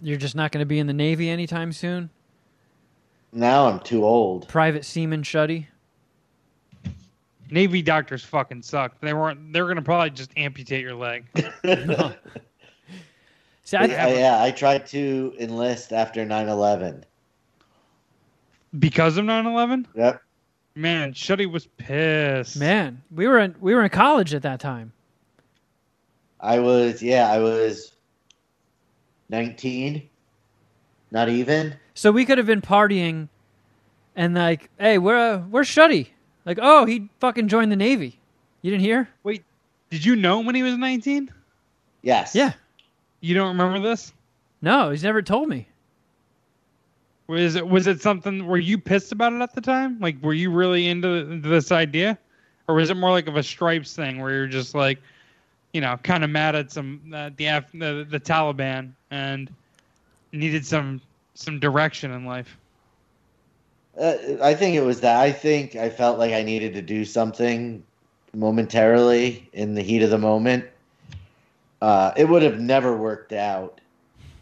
You're just not going to be in the Navy anytime soon? Now I'm too old. Private Seaman Shuddy? Navy doctors fucking suck. They're going to probably just amputate your leg. See, I tried to enlist after 9/11. Because of 9/11? Yep. Man, Shuddy was pissed. Man, we were in college at that time. I was 19. Not even. So we could have been partying and like, hey, where's Shuddy? Like, oh, he fucking joined the Navy. You didn't hear? Wait, did you know when he was 19? Yes. Yeah. You don't remember this? No, he's never told me. Was it something, were you pissed about it at the time? Like, were you really into this idea? Or was it more like of a Stripes thing where you're just like, kind of mad at the Taliban and needed some direction in life? I think it was that. I think I felt like I needed to do something momentarily in the heat of the moment. It would have never worked out.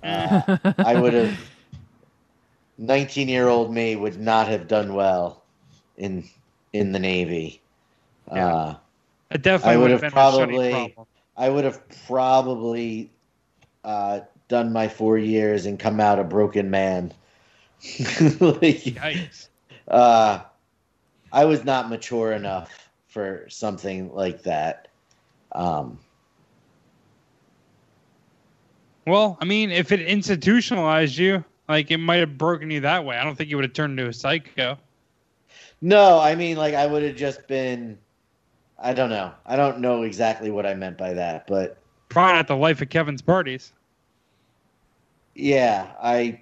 I would have... 19-year-old me would not have done well in the Navy. Yeah. It definitely I would have probably done my 4 years and come out a broken man. Yikes. I was not mature enough for something like that. Well, I mean, if it institutionalized you, like, it might have broken you that way. I don't think you would have turned into a psycho. No, I mean, like, I would have just been... I don't know. I don't know exactly what I meant by that, but... Probably at the life of Kevin's parties. Yeah, it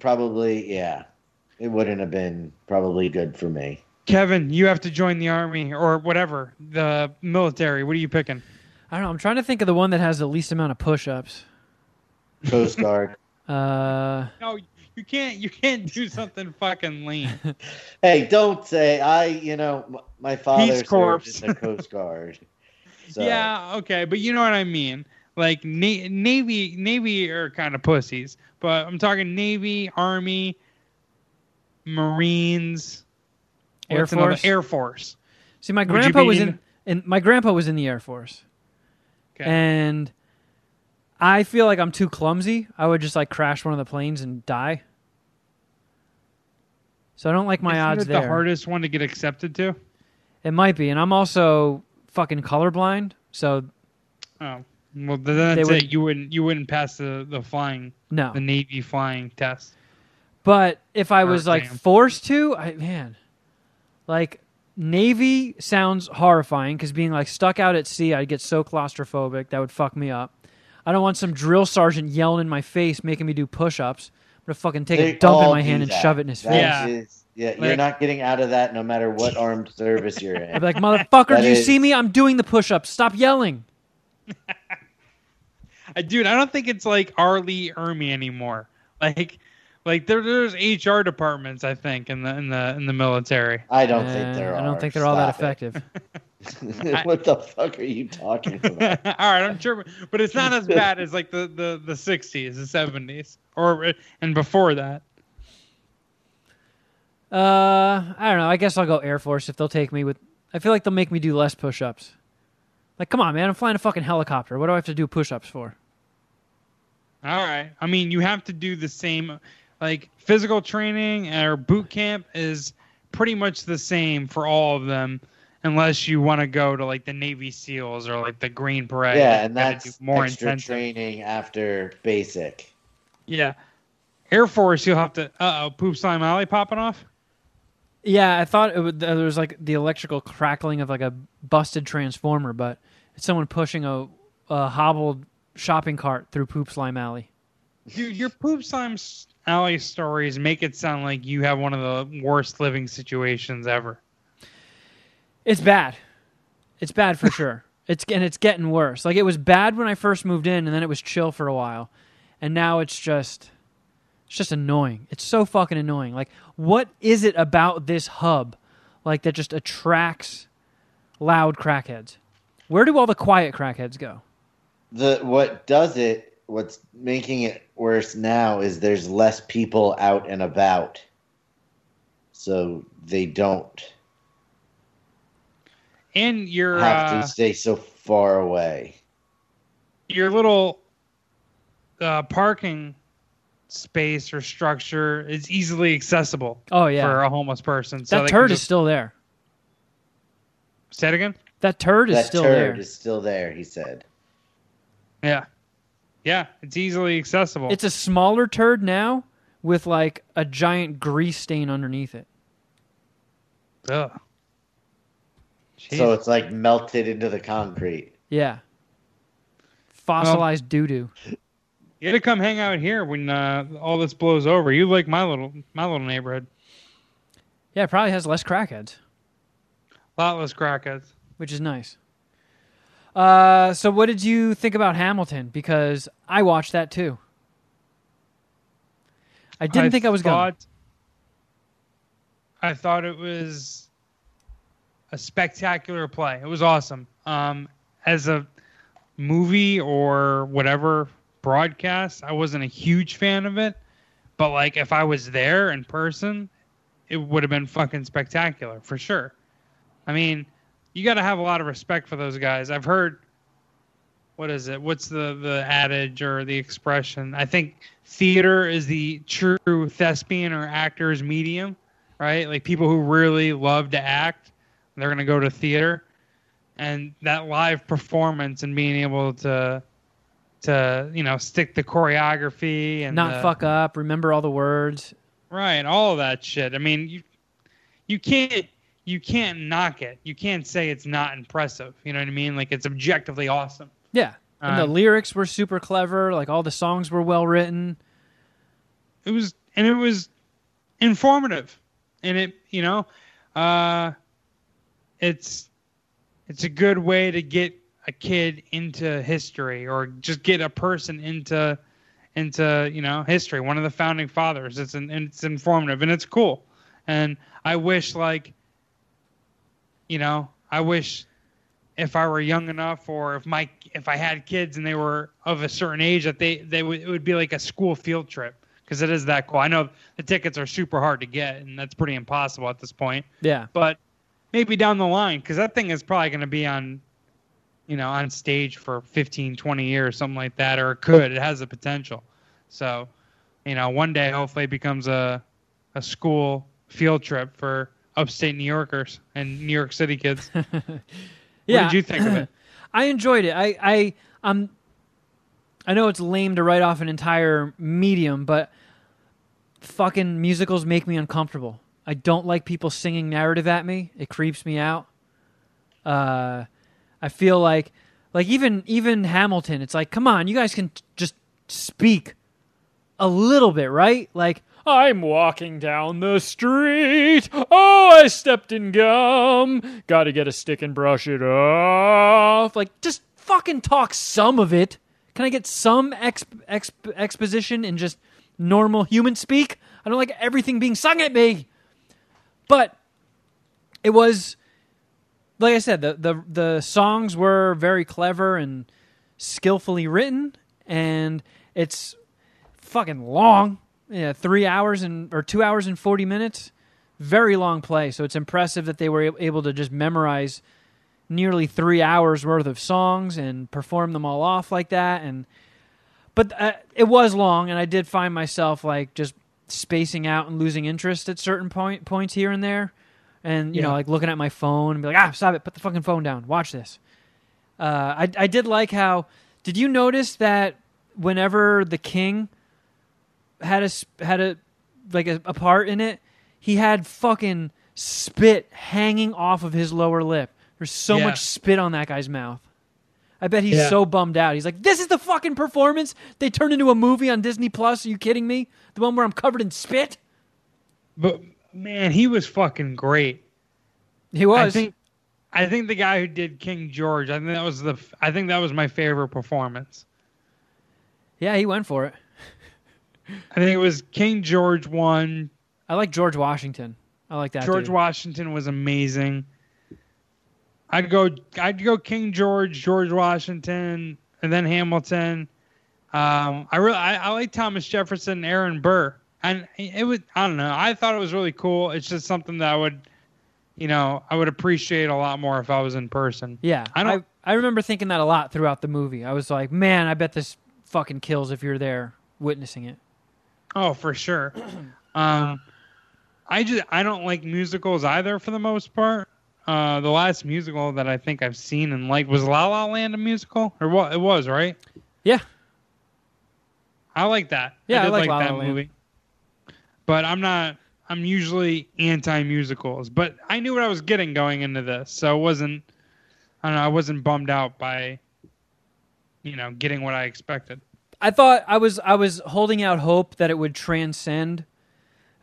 wouldn't have been probably good for me. Kevin, you have to join the Army or whatever, the military. What are you picking? I don't know. I'm trying to think of the one that has the least amount of push-ups. Coast Guard. No, You can't do something fucking lean. Hey, don't say my father served in the Coast Guard. So. Yeah, okay, but you know what I mean. Like Navy are kind of pussies, but I'm talking Navy, Army, Marines, Air Force. See, my grandpa was in the Air Force, okay. And I feel like I'm too clumsy. I would just like crash one of the planes and die. So I don't like my odds there. Is it the hardest one to get accepted to? It might be, and I'm also fucking colorblind, so... Oh, well, that's it. You wouldn't pass the flying... No. The Navy flying test. But if I was, forced to... Navy sounds horrifying, because being, stuck out at sea, I'd get so claustrophobic, that would fuck me up. I don't want some drill sergeant yelling in my face, making me do push-ups. To fucking take a dump in my hand and shove it in his face. You're not getting out of that no matter what armed service you're in. I'd be like, motherfucker, do you see me? I'm doing the push-ups. Stop yelling. Dude, I don't think it's like Arlie Ermy anymore. Like there's HR departments, I think, in the military. I don't think there are. I don't think they're all that effective. What the fuck are you talking about? All right, I'm sure, but it's not as bad as like the 60s, the 70s, or and before that. I don't know. I guess I'll go Air Force if they'll take me with. I feel like they'll make me do less push-ups. Like, come on, man! I'm flying a fucking helicopter. What do I have to do push-ups for? All right. I mean, you have to do the same. Like, physical training or boot camp is pretty much the same for all of them, unless you want to go to like the Navy SEALs or like the Green Beret. Yeah, and that's more extra intensive training after basic. Yeah, Air Force, you'll have to. Poop Slime Alley popping off. Yeah, I thought it would, there was like the electrical crackling of like a busted transformer, but it's someone pushing a hobbled shopping cart through Poop Slime Alley. Dude, your Poop Slime Alley stories make it sound like you have one of the worst living situations ever. It's bad. It's bad for sure. It's getting worse. Like, it was bad when I first moved in, and then it was chill for a while. And now it's just annoying. It's so fucking annoying. Like, what is it about this hub, like, that just attracts loud crackheads? Where do all the quiet crackheads go? What's making it worse now is there's less people out and about. So they don't and you're have to stay so far away. Your little parking space or structure is easily accessible. Oh, yeah. For a homeless person. So that turd is still there. Say it again? That turd is still there. That turd is still there, he said. Yeah. Yeah, it's easily accessible. It's a smaller turd now with like a giant grease stain underneath it. Ugh. Jeez. So it's like melted into the concrete. Yeah. Fossilized doo-doo. You had to come hang out here when all this blows over. You like my little neighborhood. Yeah, it probably has less crackheads. A lot less crackheads. Which is nice. So what did you think about Hamilton? Because I watched that too. I thought it was a spectacular play. It was awesome. As a movie or whatever broadcast, I wasn't a huge fan of it, but like if I was there in person, it would have been fucking spectacular for sure. I mean, you got to have a lot of respect for those guys. I've heard, what's the adage or the expression? I think theater is the true thespian or actor's medium, right? Like people who really love to act, they're going to go to theater. And that live performance and being able to stick the choreography and not fuck up, remember all the words. Right, all of that shit. I mean, you can't knock it. You can't say it's not impressive. You know what I mean? Like, it's objectively awesome. Yeah. And the lyrics were super clever. Like, all the songs were well written. It was informative. And it, it's a good way to get a kid into history or just get a person into history. One of the founding fathers. It's informative and it's cool. And I wish I wish if I were young enough or if I had kids and they were of a certain age that it would be like a school field trip because it is that cool. I know the tickets are super hard to get and that's pretty impossible at this point. Yeah. But maybe down the line because that thing is probably going to be on stage for 15, 20 years, something like that, or it could. It has the potential. So, one day hopefully it becomes a school field trip for upstate New Yorkers and New York City kids. Yeah. What did you think of it? I enjoyed it. I know it's lame to write off an entire medium, but fucking musicals make me uncomfortable. I don't like people singing narrative at me. It creeps me out. I feel like even Hamilton, it's like, come on, you guys can just speak a little bit, right? Like, I'm walking down the street. Oh, I stepped in gum. Gotta get a stick and brush it off. Like, just fucking talk some of it. Can I get some exposition in just normal human speak? I don't like everything being sung at me. But it was like I said, the songs were very clever and skillfully written, and it's fucking long. Yeah, 2 hours and 40 minutes. Very long play, so it's impressive that they were able to just memorize nearly 3 hours worth of songs and perform them all off like that. And but it was long, and I did find myself like just spacing out and losing interest at certain points here and there, and you know, like looking at my phone and be like, stop it, put the fucking phone down, watch this. I did like how. Did you notice that whenever the king had a part in it, he had fucking spit hanging off of his lower lip. There's so much spit on that guy's mouth. I bet he's so bummed out. He's like, this is the fucking performance they turned into a movie on Disney Plus. Are you kidding me? The one where I'm covered in spit? But, man, he was fucking great. He was. I think the guy who did King George, I think that was my favorite performance. Yeah, he went for it. I think it was King George 1. I like George Washington. I like that. George Washington was amazing. I'd go King George, George Washington, and then Hamilton. I like Thomas Jefferson and Aaron Burr. And it was, I don't know, I thought it was really cool. It's just something that I would appreciate a lot more if I was in person. Yeah. I remember thinking that a lot throughout the movie. I was like, man, I bet this fucking kills if you're there witnessing it. Oh, for sure. I don't like musicals either for the most part. The last musical that I think I've seen and liked was La La Land, a musical, or what? It was, right? Yeah, I like that. Yeah, I like La that La movie. Land. But I'm usually anti musicals. But I knew what I was getting going into this, so I wasn't bummed out by, getting what I expected. I thought I was holding out hope that it would transcend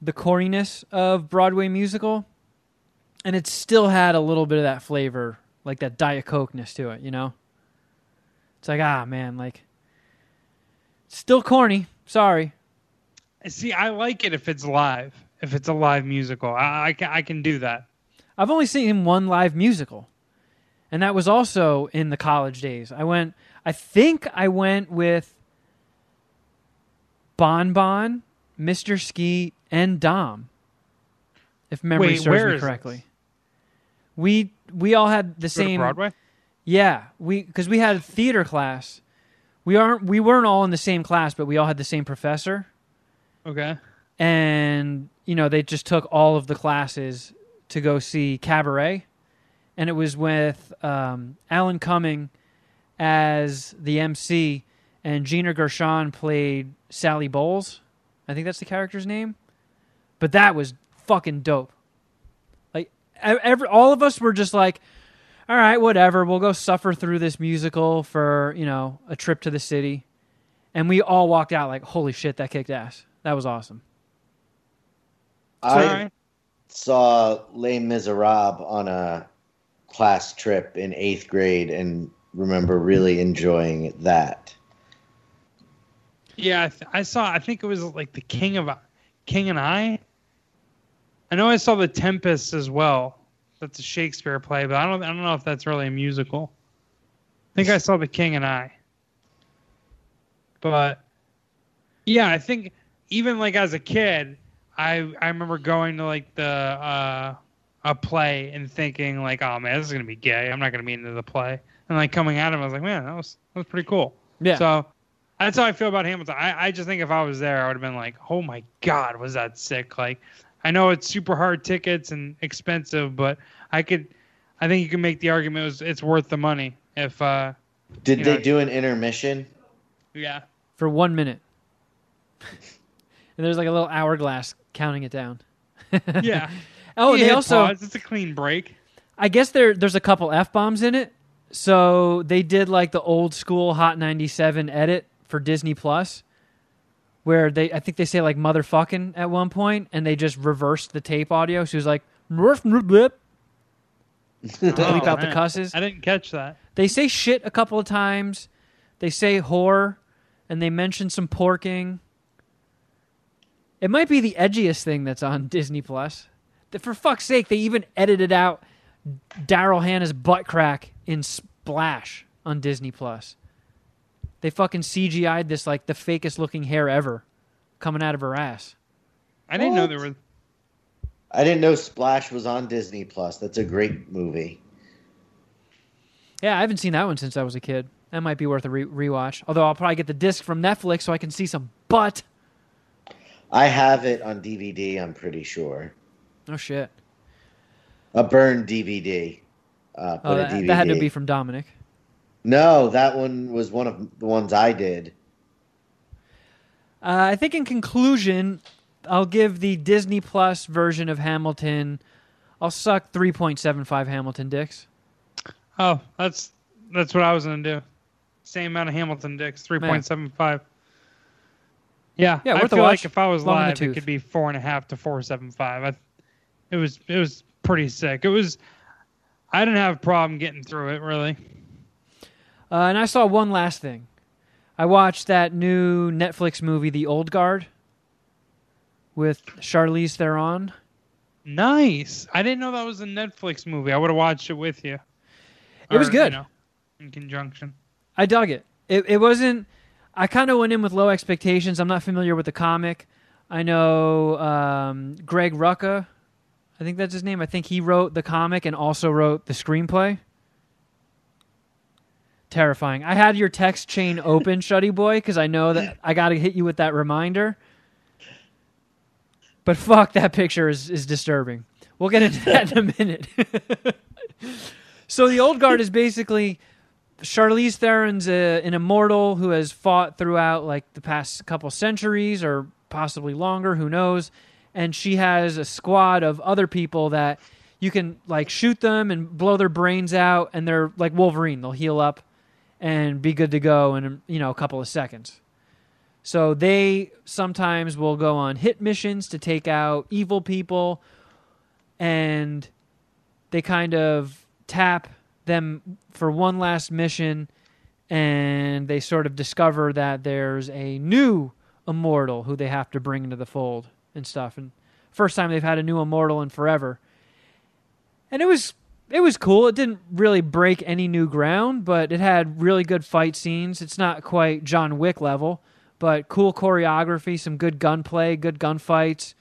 the corniness of Broadway musical, and it still had a little bit of that flavor, like that Diet Coke-ness to it, It's like, man, like, still corny. Sorry. See, I like it if it's live, if it's a live musical. I can do that. I've only seen one live musical, and that was also in the college days. I think I went with Bon Bon, Mr. Ski, and Dom, if memory serves me correctly. We all had the same Broadway. Yeah, because we had a theater class. We weren't all in the same class, but we all had the same professor. Okay. And they just took all of the classes to go see Cabaret, and it was with Alan Cumming as the MC, and Gina Gershon played Sally Bowles. I think that's the character's name. But that was fucking dope. Like, all of us were just like, all right, whatever. We'll go suffer through this musical for, a trip to the city. And we all walked out like, holy shit, that kicked ass. That was awesome. I saw Les Miserables on a class trip in 8th grade and remember really enjoying that. Yeah, I saw. I think it was like the King and I. I know I saw The Tempest as well. That's a Shakespeare play, but I don't know if that's really a musical. I think I saw The King and I. But yeah, I think even like as a kid, I remember going to like a play and thinking like, oh man, this is gonna be gay. I'm not gonna be into the play. And like coming out of it, I was like, man, that was pretty cool. Yeah. So. That's how I feel about Hamilton. I just think if I was there, I would have been like, oh my God, was that sick? Like, I know it's super hard tickets and expensive, but I think you can make the argument it's worth the money. If did they do an intermission? Yeah, for 1 minute, and there's like a little hourglass counting it down. Yeah. Oh, they also it's a clean break. I guess there's a couple F-bombs in it, so they did like the old school Hot 97 edit for Disney Plus, where I think they say like motherfucking at one point, and they just reversed the tape audio. She was like, "Roof, bleep," bleep out the cusses. I didn't catch that. They say shit a couple of times. They say whore, and they mention some porking. It might be the edgiest thing that's on Disney Plus. For fuck's sake, they even edited out Daryl Hannah's butt crack in Splash on Disney Plus. They fucking CGI'd this, like, the fakest looking hair ever coming out of her ass. I didn't know there were... I didn't know Splash was on Disney Plus. That's a great movie. Yeah, I haven't seen that one since I was a kid. That might be worth a rewatch. Although I'll probably get the disc from Netflix so I can see some butt. I have it on DVD, I'm pretty sure. Oh, shit. A burned DVD. DVD. That had to be from Dominic. No, that one was one of the ones I did. I think in conclusion, I'll give the Disney Plus version of Hamilton. I'll suck 3.75 Hamilton dicks. Oh, that's what I was going to do. Same amount of Hamilton dicks, 3.75. Yeah, I feel like if I was live, it could be 4.5 to 4.75. It was pretty sick. I didn't have a problem getting through it, really. And I saw one last thing. I watched that new Netflix movie, The Old Guard, with Charlize Theron. Nice. I didn't know that was a Netflix movie. I would have watched it with you. It was good. You know, in conjunction. I dug it. It wasn't... I kind of went in with low expectations. I'm not familiar with the comic. I know Greg Rucka, I think that's his name. I think he wrote the comic and also wrote the screenplay. Terrifying. I had your text chain open, Shuddy Boy, because I know that I got to hit you with that reminder. But fuck, that picture is disturbing. We'll get into that in a minute. So The Old Guard is basically... Charlize Theron's an immortal who has fought throughout like the past couple centuries or possibly longer, who knows, and she has a squad of other people that you can like shoot them and blow their brains out, and they're like Wolverine. They'll heal up and be good to go in, you know, a couple of seconds. So they sometimes will go on hit missions to take out evil people, and they kind of tap them for one last mission, and they sort of discover that there's a new immortal who they have to bring into the fold and stuff. And first time they've had a new immortal in forever. And it was cool. It didn't really break any new ground, but it had really good fight scenes. It's not quite John Wick level, but cool choreography, some good gunplay, good gunfights,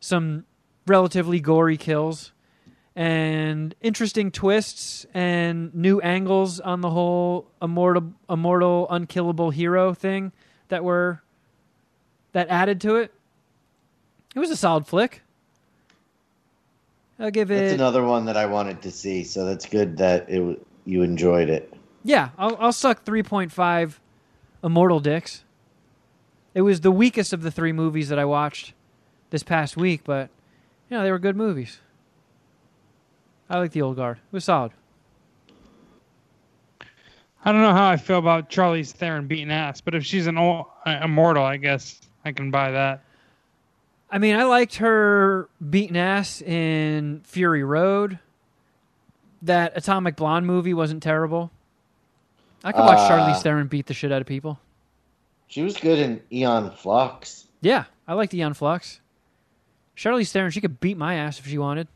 some relatively gory kills, and interesting twists and new angles on the whole immortal unkillable hero thing that added to it. It was a solid flick. I'll give it... That's another one that I wanted to see, so that's good that you enjoyed it. Yeah, I'll suck 3.5 immortal dicks. It was the weakest of the three movies that I watched this past week, but you know, they were good movies. I like The Old Guard. It was solid. I don't know how I feel about Charlize Theron beating ass, but if she's an immortal, I guess I can buy that. I mean, I liked her beating ass in Fury Road. That Atomic Blonde movie wasn't terrible. I could watch Charlize Theron beat the shit out of people. She was good in Aeon Flux. Yeah, I liked Aeon Flux. Charlize Theron, she could beat my ass if she wanted.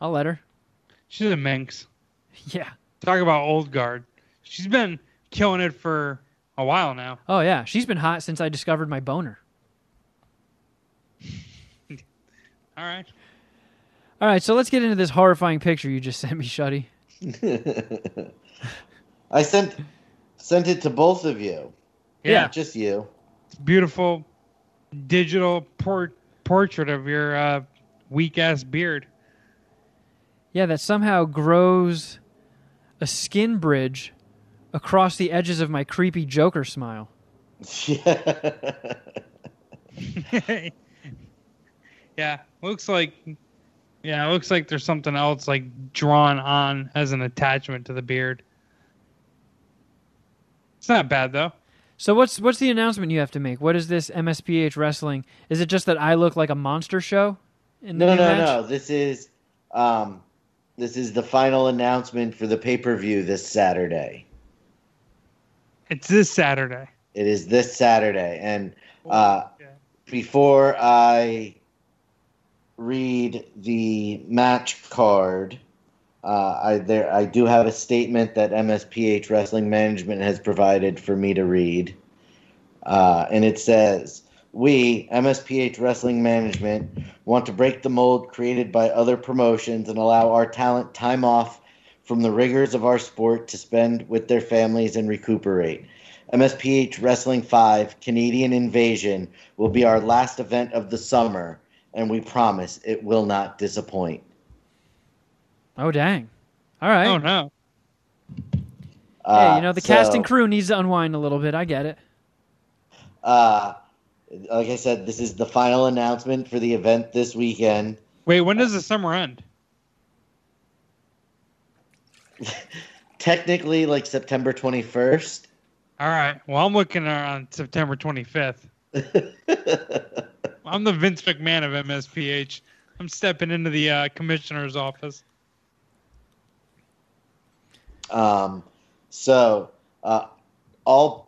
I'll let her. She's a minx. Yeah. Talk about Old Guard. She's been killing it for a while now. Oh, yeah. She's been hot since I discovered my boner. All right, so let's get into this horrifying picture you just sent me, Shuddy. I sent it to both of you. Yeah. Not just you. It's a beautiful digital portrait of your weak-ass beard. Yeah, that somehow grows a skin bridge across the edges of my creepy Joker smile. Yeah, looks like there's something else like drawn on as an attachment to the beard. It's not bad though. So what's the announcement you have to make? What is this MSPH wrestling? Is it just that I look like a monster show? No. This is the final announcement for the pay-per-view this Saturday. It's this Saturday. It is this Saturday. And before I read the match card, I do have a statement that MSPH Wrestling Management has provided for me to read. And it says, we, MSPH Wrestling Management, want to break the mold created by other promotions and allow our talent time off from the rigors of our sport to spend with their families and recuperate. MSPH Wrestling 5, Canadian Invasion, will be our last event of the summer, and we promise it will not disappoint. Oh, dang. All right. Oh, no. Hey, you know, the cast and crew needs to unwind a little bit. I get it. Like I said, this is the final announcement for the event this weekend. Wait, when does the summer end? Technically, like, September 21st. All right. Well, I'm looking around September 25th. I'm the Vince McMahon of MSPH. I'm stepping into the commissioner's office. All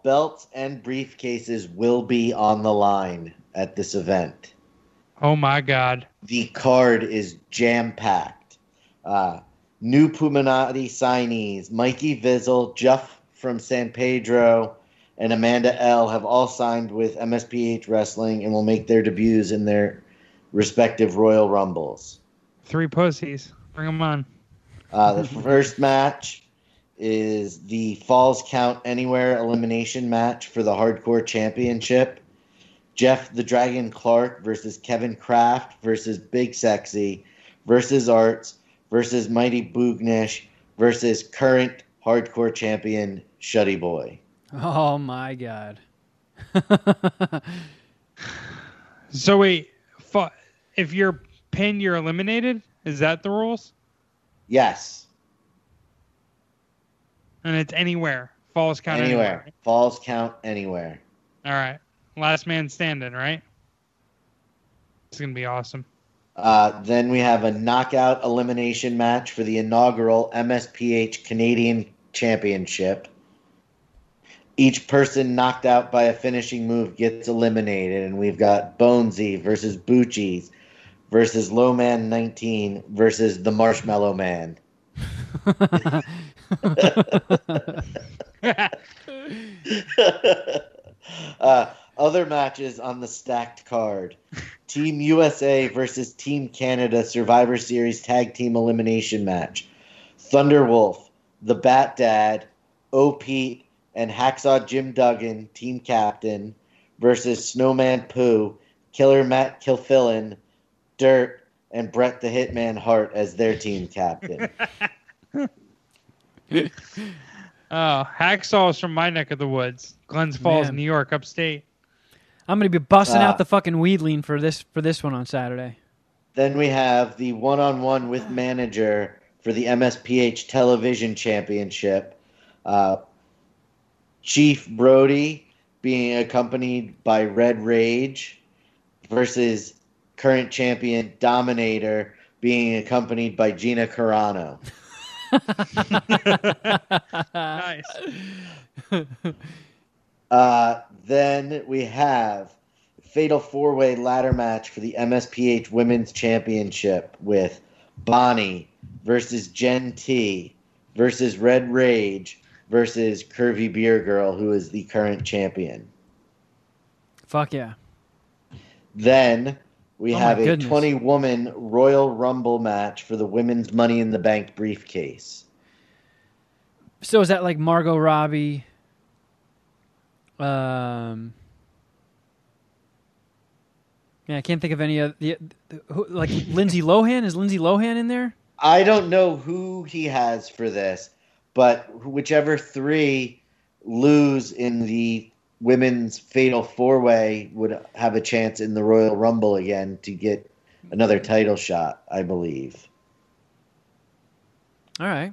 belts and briefcases will be on the line at this event. Oh, my God. The card is jam-packed. New Puminati signees, Mikey Vizzle, Jeff from San Pedro, and Amanda L. have all signed with MSPH Wrestling and will make their debuts in their respective Royal Rumbles. Three pussies. Bring them on. The first match is the Falls Count Anywhere elimination match for the Hardcore Championship. Jeff the Dragon Clark versus Kevin Kraft versus Big Sexy versus Arts versus Mighty Boognish versus current Hardcore Champion Shuddy Boy. Oh, my God. So wait, if you're pinned, you're eliminated? Is that the rules? Yes. And it's anywhere. Falls count anywhere. Right? Falls count anywhere. All right. Last man standing, right? It's going to be awesome. Then we have a knockout elimination match for the inaugural MSPH Canadian Championship. Each person knocked out by a finishing move gets eliminated. And we've got Bonesy versus Bucci's versus Lowman 19 versus the Marshmallow Man. Other matches on the stacked card: Team USA versus Team Canada Survivor Series Tag Team Elimination Match. Thunderwolf, the Bat Dad, OP, and Hacksaw Jim Duggan, Team Captain, versus Snowman Pooh, Killer Matt Kilfillan, Dirt, and Brett the Hitman Hart as their team captain. Hacksaw's from my neck of the woods, Glens Falls, New York, upstate. I'm gonna be busting out the fucking weed lean for this one on Saturday. Then we have the one-on-one with manager for the MSPH Television Championship. Chief Brody being accompanied by Red Rage versus current champion Dominator being accompanied by Gina Carano. Nice. Then we have Fatal 4-Way Ladder Match for the MSPH Women's Championship with Bonnie versus Gen T versus Red Rage versus Curvy Beer Girl, who is the current champion. Fuck yeah. Then we have a 20-woman Royal Rumble match for the women's Money in the Bank briefcase. So is that like Margot Robbie? Yeah, I can't think of any of like Lindsay Lohan. Is Lindsay Lohan in there? I don't know who he has for this, but whichever three lose in the women's fatal four-way would have a chance in the Royal Rumble again to get another title shot, I believe. All right.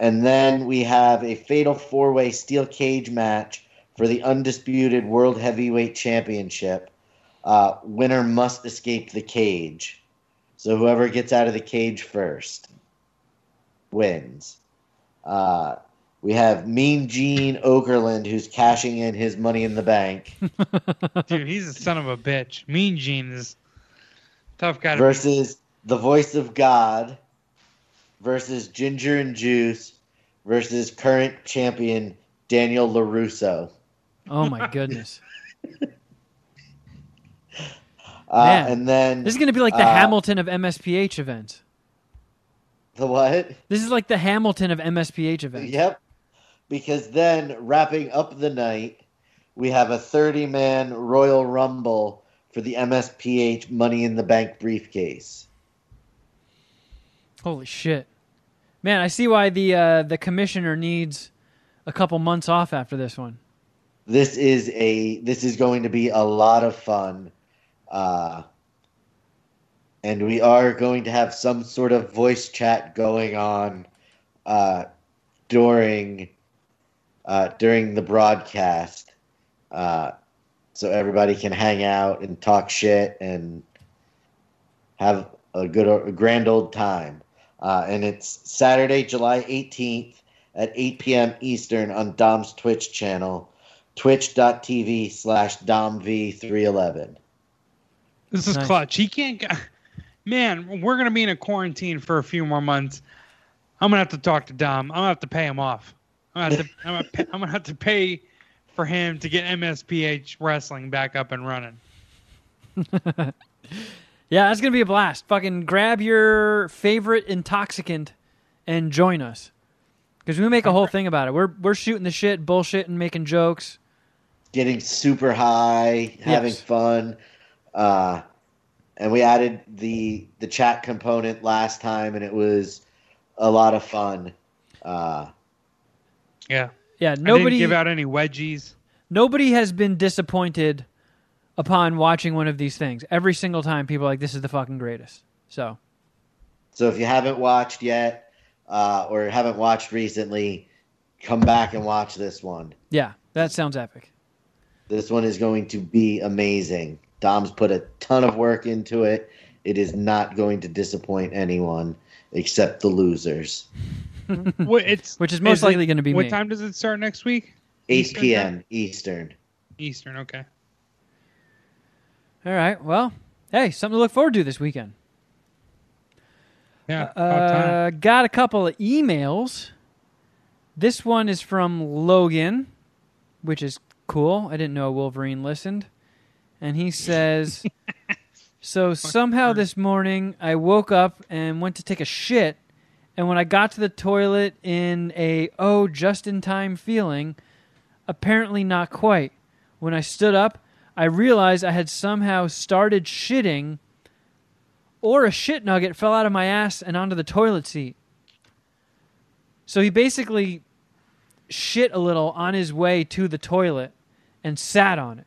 And then we have a fatal four-way steel cage match for the Undisputed World Heavyweight Championship. Winner must escape the cage. So whoever gets out of the cage first wins. We have Mean Gene Okerlund, who's cashing in his Money in the Bank. Dude, he's a son of a bitch. Mean Gene is a tough guy. Versus the Voice of God, versus Ginger and Juice versus current champion Daniel LaRusso. Oh, my goodness. And then this is going to be like the Hamilton of MSPH event. The what? This is like the Hamilton of MSPH event. Yep. Because then, wrapping up the night, we have a 30-man Royal Rumble for the MSPH Money in the Bank briefcase. Holy shit. Man, I see why the commissioner needs a couple months off after this one. This is going to be a lot of fun. And we are going to have some sort of voice chat going on during the broadcast, so everybody can hang out and talk shit and have a grand old time. And it's Saturday, July 18th at 8 p.m. Eastern on Dom's Twitch channel, twitch.tv/DomV311. This is nice. Clutch. He can't go. Man, we're going to be in a quarantine for a few more months. I'm going to have to talk to Dom. I'm going to have to pay him off. I'm going to have to pay for him to get MSPH Wrestling back up and running. Yeah, that's going to be a blast. Fucking grab your favorite intoxicant and join us. Because we make a whole thing about it. We're shooting the shit, bullshitting, making jokes. Getting super high, having fun. And we added the chat component last time, and it was a lot of fun. Yeah. Nobody I didn't give out any wedgies. Nobody has been disappointed upon watching one of these things. Every single time, people are like, "This is the fucking greatest." So if you haven't watched yet, or haven't watched recently, come back and watch this one. Yeah, that sounds epic. This one is going to be amazing. Dom's put a ton of work into it. It is not going to disappoint anyone except the losers. Which is most likely going to be me. What time does it start next week? 8 p.m. Eastern. Eastern, okay. All right, well, hey, something to look forward to this weekend. Yeah, time. Got a couple of emails. This one is from Logan, which is cool. I didn't know Wolverine listened. And he says, so somehow this morning I woke up and went to take a shit. And when I got to the toilet in a just-in-time feeling, apparently not quite. When I stood up, I realized I had somehow started shitting or a shit nugget fell out of my ass and onto the toilet seat. So he basically shit a little on his way to the toilet and sat on it.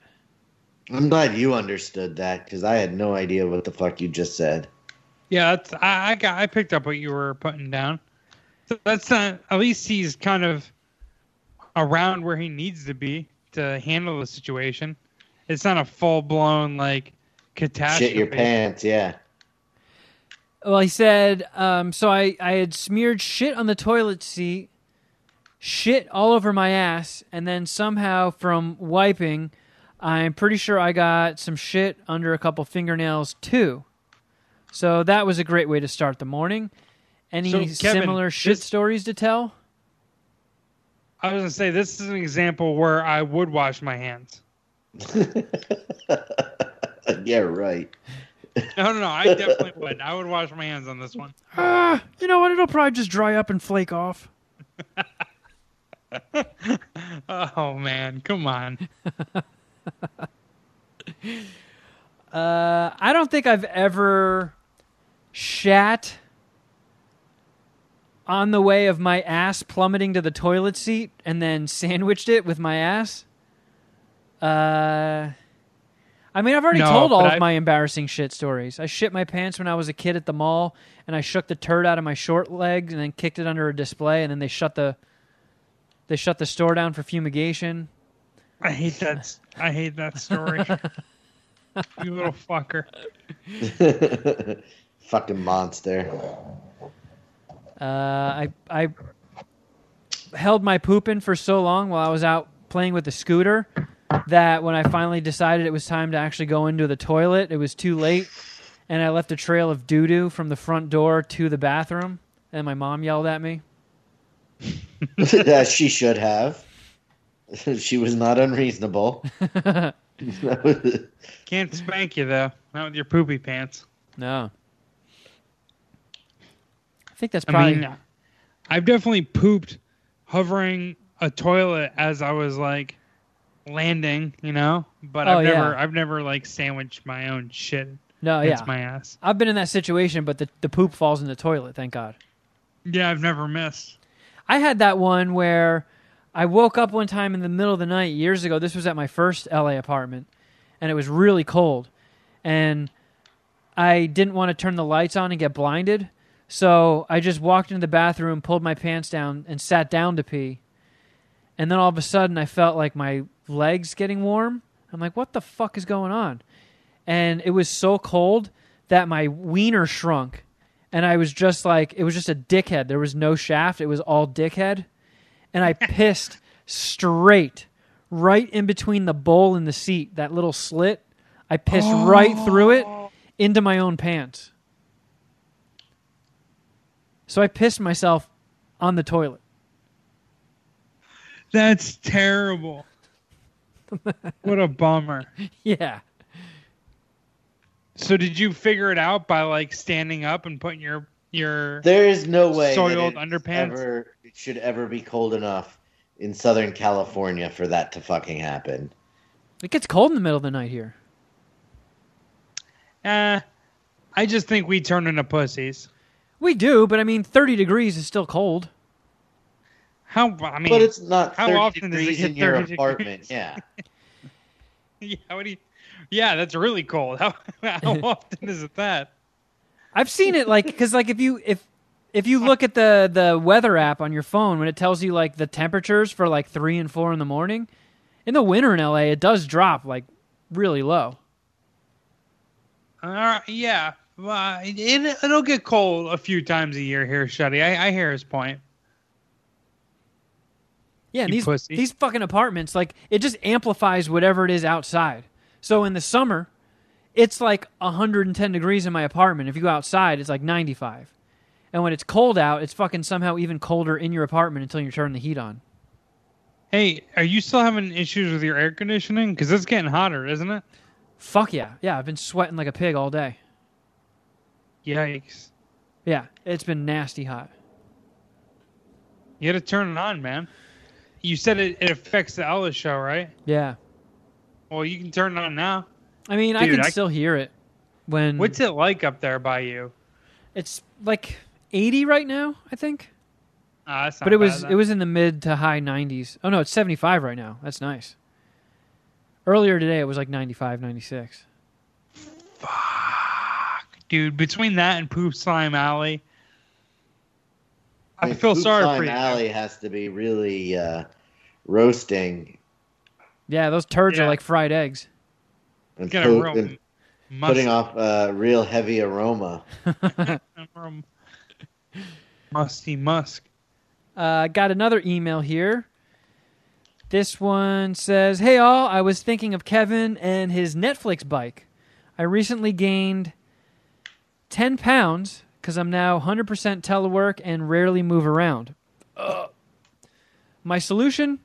I'm glad you understood that because I had no idea what the fuck you just said. Yeah, that's, I picked up what you were putting down. So that's not, at least he's kind of around where he needs to be to handle the situation. It's not a full blown like catastrophe. Shit your pants, yeah. Well, he said, so I had smeared shit on the toilet seat, shit all over my ass, and then somehow from wiping, I'm pretty sure I got some shit under a couple fingernails, too. So that was a great way to start the morning. Any similar shit stories to tell? I was going to say, this is an example where I would wash my hands. Yeah, right. No, I definitely would. I would wash my hands on this one. You know what? It'll probably just dry up and flake off. Oh, man. Come on. I don't think I've ever shat on the way of my ass plummeting to the toilet seat and then sandwiched it with my ass. I mean, I've already told all of my embarrassing shit stories. I shit my pants when I was a kid at the mall, and I shook the turd out of my short legs and then kicked it under a display, and then they shut the store down for fumigation. I hate that story. You little fucker. Fucking monster. I held my poop in for so long while I was out playing with the scooter that when I finally decided it was time to actually go into the toilet, it was too late, and I left a trail of doo-doo from the front door to the bathroom. and my mom yelled at me. That she should have. She was not unreasonable. Can't spank you, though. Not with your poopy pants. No. I think that's probably... I mean, I've definitely pooped hovering a toilet as I was, like, landing, you know? But I've never like, sandwiched my own shit. No, yeah. It's my ass. I've been in that situation, but the poop falls in the toilet, thank God. Yeah, I've never missed. I had that one where I woke up one time in the middle of the night years ago. This was at my first LA apartment, and it was really cold. And I didn't want to turn the lights on and get blinded, so I just walked into the bathroom, pulled my pants down, and sat down to pee. And then all of a sudden, I felt like my legs getting warm. I'm like, what the fuck is going on? And it was so cold that my wiener shrunk. And I was just like, it was just a dickhead. There was no shaft. It was all dickhead. And I pissed straight, right in between the bowl and the seat, that little slit. I pissed right through it into my own pants. So I pissed myself on the toilet. That's terrible. What a bummer. Yeah. So did you figure it out by like standing up and putting your there is no way soiled underpants? It should ever be cold enough in Southern California for that to fucking happen. It gets cold in the middle of the night here. I just think we turn into pussies. We do, but I mean, 30 degrees is still cold. But it's not 30 often degrees in your apartment. Yeah. Yeah. Yeah, that's really cold. How often is it that? I've seen it like because like if you look at the weather app on your phone when it tells you like the temperatures for like 3 and 4 in the morning, in the winter in LA it does drop like really low. Yeah, well, it'll get cold a few times a year here, Shuddy. I hear his point. Yeah, and these fucking apartments, like it just amplifies whatever it is outside. So in the summer, it's like 110 degrees in my apartment. If you go outside, it's like 95. And when it's cold out, it's fucking somehow even colder in your apartment until you turn the heat on. Hey, are you still having issues with your air conditioning? Because it's getting hotter, isn't it? Fuck yeah. Yeah, I've been sweating like a pig all day. Yikes. Yeah, it's been nasty hot. You had to turn it on, man. You said it affects the Ellis show, right? Yeah. Well, you can turn it on now. I mean, dude, I can still hear it. What's it like up there by you? It's like 80 right now, I think. That's not but it was in the mid to high 90s. Oh, no, it's 75 right now. That's nice. Earlier today, it was like 95, 96. Fuck, dude. Between that and Poop Slime Alley, I feel sorry for you. Poop Slime Alley has to be really roasting. Yeah, those turds are like fried eggs. And putting off a real heavy aroma. Musty musk. Got another email here. This one says, "Hey all, I was thinking of Kevin and his Netflix bike. I recently gained 10 pounds because I'm now 100% telework and rarely move around. My solution?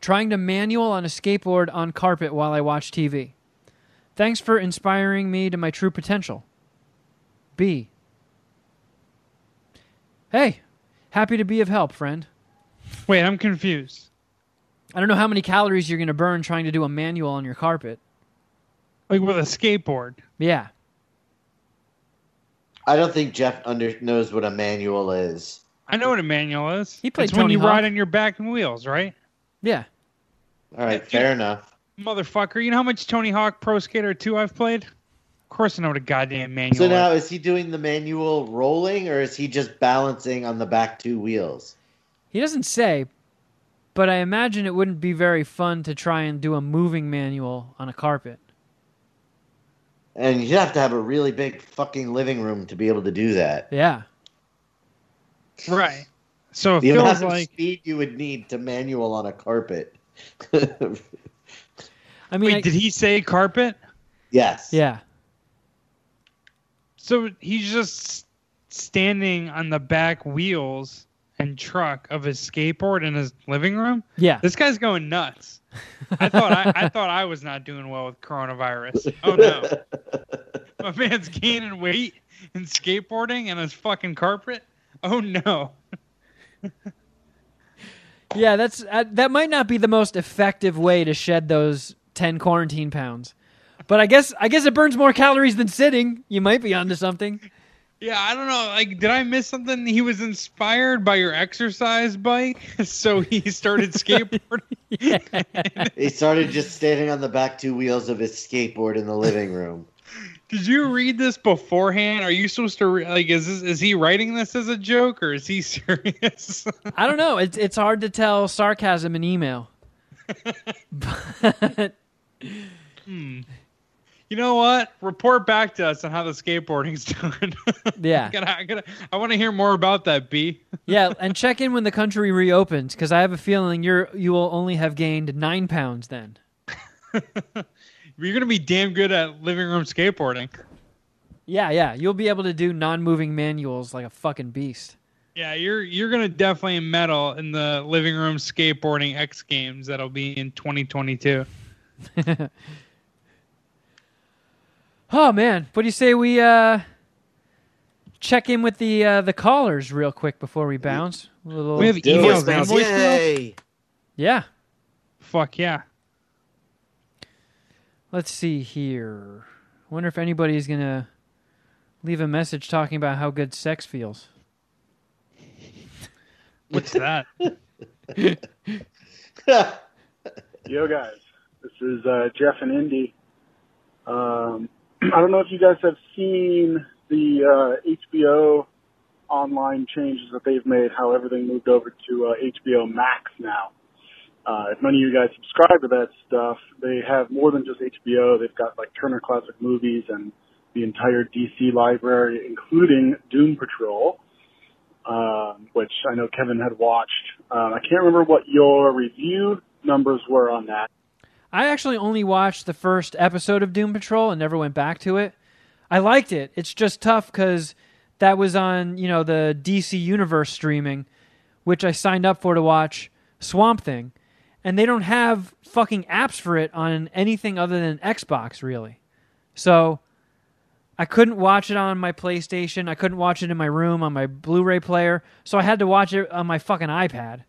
Trying to manual on a skateboard on carpet while I watch TV. Thanks for inspiring me to my true potential. B." Hey, happy to be of help, friend. Wait, I'm confused. I don't know how many calories you're going to burn trying to do a manual on your carpet. Like with a skateboard? Yeah. I don't think Jeff knows what a manual is. I know what a manual is. He played Tony Hawk. It's when you ride on your back and wheels, right? Yeah. All right, fair enough. Motherfucker, you know how much Tony Hawk Pro Skater 2 I've played? Of course I know what a goddamn manual is. So now, is he doing the manual rolling, or is he just balancing on the back two wheels? He doesn't say, but I imagine it wouldn't be very fun to try and do a moving manual on a carpet. And you'd have to have a really big fucking living room to be able to do that. Yeah. Right. So it feels like the speed you would need to manual on a carpet. I mean, wait, did he say carpet? Yes. Yeah. So he's just standing on the back wheels and truck of his skateboard in his living room. Yeah. This guy's going nuts. I thought I was not doing well with coronavirus. Oh no. My man's gaining weight and skateboarding and his fucking carpet. Oh no. Yeah, that's that might not be the most effective way to shed those 10 quarantine pounds. But I guess it burns more calories than sitting. You might be onto something. Yeah, I don't know. Like, did I miss something? He was inspired by your exercise bike, so he started skateboarding. Yeah. He started just standing on the back two wheels of his skateboard in the living room. Did you read this beforehand? Are you supposed to is he writing this as a joke or is he serious? I don't know. It's hard to tell sarcasm in email. But you know what? Report back to us on how the skateboarding's doing. Yeah. I want to hear more about that, B. Yeah, and check in when the country reopens, because I have a feeling you will only have gained 9 pounds then. You're going to be damn good at living room skateboarding. Yeah. You'll be able to do non-moving manuals like a fucking beast. Yeah, you're going to definitely medal in the living room skateboarding X Games that'll be in 2022. Oh, man. What do you say we check in with the callers real quick before we bounce? We have emails now. Yay. Yeah. Fuck yeah. Let's see here. I wonder if anybody's going to leave a message talking about how good sex feels. What's that? Yo, guys. This is Jeff and Indy. I don't know if you guys have seen the HBO online changes that they've made, how everything moved over to HBO Max now. If none of you guys subscribe to that stuff, they have more than just HBO. They've got, like, Turner Classic Movies and the entire DC library, including Doom Patrol, which I know Kevin had watched. I can't remember what your review numbers were on that. I actually only watched the first episode of Doom Patrol and never went back to it. I liked it. It's just tough because that was on, the DC Universe streaming, which I signed up for to watch Swamp Thing, and they don't have fucking apps for it on anything other than Xbox, really. So I couldn't watch it on my PlayStation. I couldn't watch it in my room on my Blu-ray player. So I had to watch it on my fucking iPad.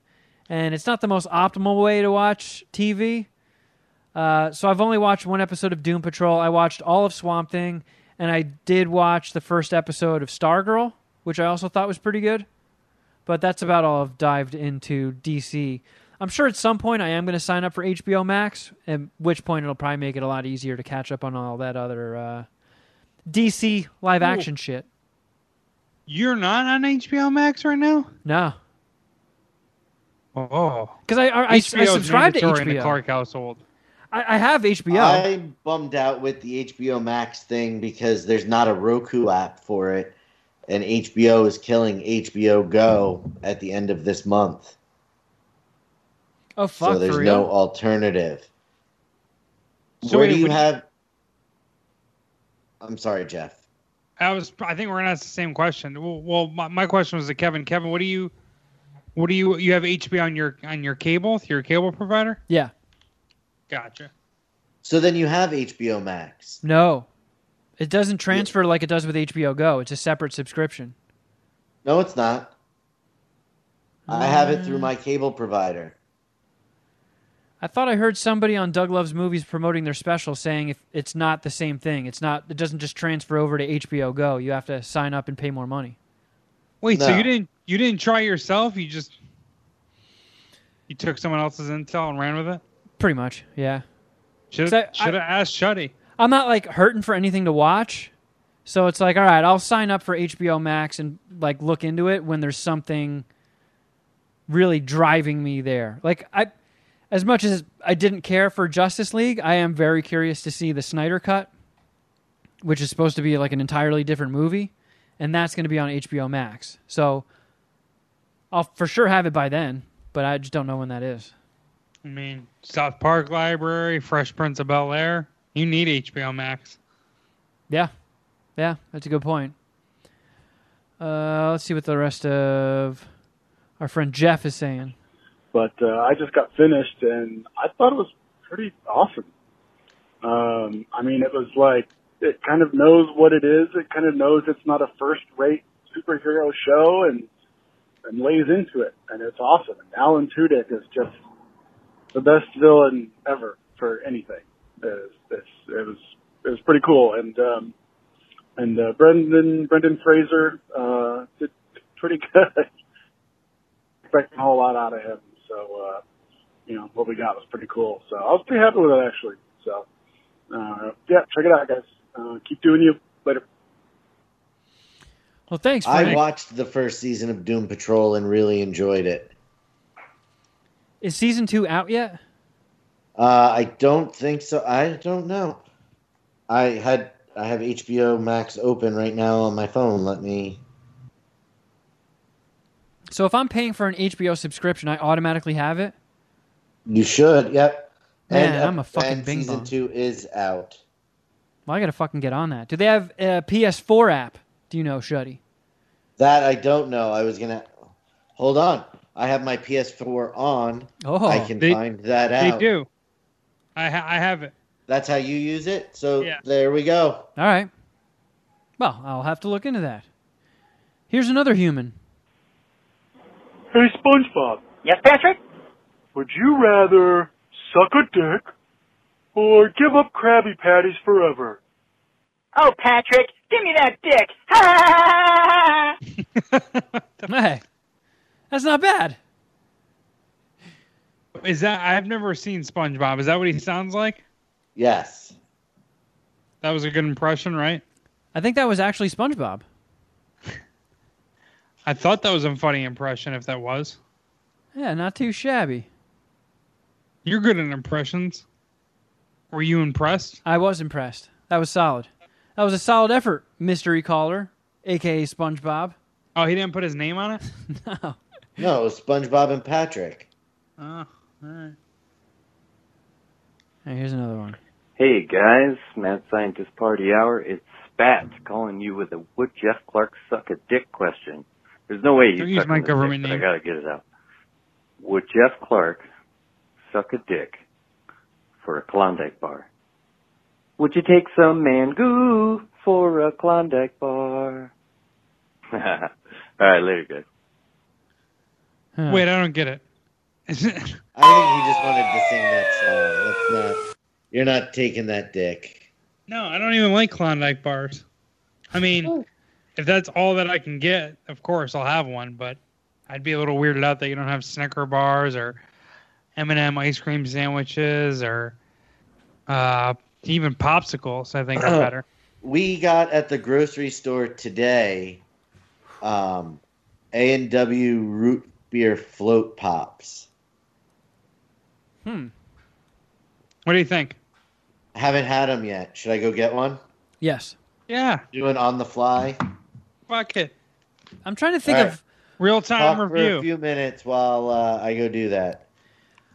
And it's not the most optimal way to watch TV. So I've only watched one episode of Doom Patrol. I watched all of Swamp Thing, and I did watch the first episode of Stargirl, which I also thought was pretty good. But that's about all I've dived into DC. I'm sure at some point I am going to sign up for HBO Max, at which point it'll probably make it a lot easier to catch up on all that other DC live-action shit. You're not on HBO Max right now? No. Oh. Because I subscribed to HBO. In the Clark household. I have HBO. I'm bummed out with the HBO Max thing because there's not a Roku app for it, and HBO is killing HBO Go at the end of this month. Oh, fuck. So there's no alternative. So where do you have... I'm sorry, Jeff. I think we're going to ask the same question. Well, my question was to Kevin. Kevin, you have HBO on your cable, through your cable provider? Yeah. Gotcha. So then you have HBO Max. No. It doesn't transfer like it does with HBO Go. It's a separate subscription. No, it's not. I have it through my cable provider. I thought I heard somebody on Doug Loves Movies promoting their special saying if it's not the same thing. It doesn't just transfer over to HBO Go. You have to sign up and pay more money. Wait, no. So you didn't try yourself? You took someone else's intel and ran with it? Pretty much, yeah. Should have asked Shuddy. I'm not, hurting for anything to watch. So it's all right, I'll sign up for HBO Max and, look into it when there's something really driving me there. As much as I didn't care for Justice League, I am very curious to see the Snyder Cut, which is supposed to be, an entirely different movie. And that's going to be on HBO Max. So I'll for sure have it by then, but I just don't know when that is. I mean, South Park Library, Fresh Prince of Bel-Air. You need HBO Max. Yeah. That's a good point. Let's see what the rest of our friend Jeff is saying. But I just got finished, and I thought it was pretty awesome. I mean, it was like, it kind of knows what it is. It kind of knows it's not a first-rate superhero show and lays into it, and it's awesome. And Alan Tudyk is just the best villain ever for anything. It was pretty cool. And Brendan Fraser did pretty good. Expecting a whole lot out of him. So, you know, what we got was pretty cool. So I was pretty happy with it, actually. So, yeah, check it out, guys. Keep doing you. Later. Well, thanks, Frank. I watched the first season of Doom Patrol and really enjoyed it. Is season 2 out yet? I don't think so. I don't know. I have HBO Max open right now on my phone. Let me... So if I'm paying for an HBO subscription, I automatically have it? You should, yep. Man, and I'm a fucking bing bong. Season 2 is out. Well, I gotta fucking get on that. Do they have a PS4 app? Do you know, Shuddy? That I don't know. I was gonna... Hold on. I have my PS4 on. Oh, I can find that out. They do. I have it. That's how you use it? So yeah. There we go. All right. Well, I'll have to look into that. Here's another human. Hey, SpongeBob. Yes, Patrick? Would you rather suck a dick or give up Krabby Patties forever? Oh, Patrick, give me that dick. Ha! Hey, that's not bad. Is that... I've never seen SpongeBob. Is that what he sounds like? Yes. That was a good impression, right? I think that was actually SpongeBob. I thought that was a funny impression, if that was. Yeah, not too shabby. You're good at impressions. Were you impressed? I was impressed. That was solid. That was a solid effort, mystery caller, a.k.a. SpongeBob. Oh, he didn't put his name on it? No. No, it was SpongeBob and Patrick. Oh, all right. All right, here's another one. Hey, guys. Mad Scientist Party Hour. It's Spat calling you with a would Jeff Clark suck a dick question. There's no way you use my government name. I got to get it out. Would Jeff Clark suck a dick for a Klondike bar? Would you take some Mangoo for a Klondike bar? All right, later, guys. Huh. Wait, I don't get it. I think he just wanted to sing that song. That's not... You're not taking that dick. No, I don't even like Klondike bars. I mean, if that's all that I can get, of course I'll have one, but I'd be a little weirded out that you don't have Snicker bars or M&M ice cream sandwiches or even popsicles, I think, are better. We got at the grocery store today A&W root beer float pops. What do you think? I haven't had them yet. Should I go get one? Yes. Yeah. Do it on the fly? Fuck it. I'm trying to think of real-time review. For a few minutes while I go do that.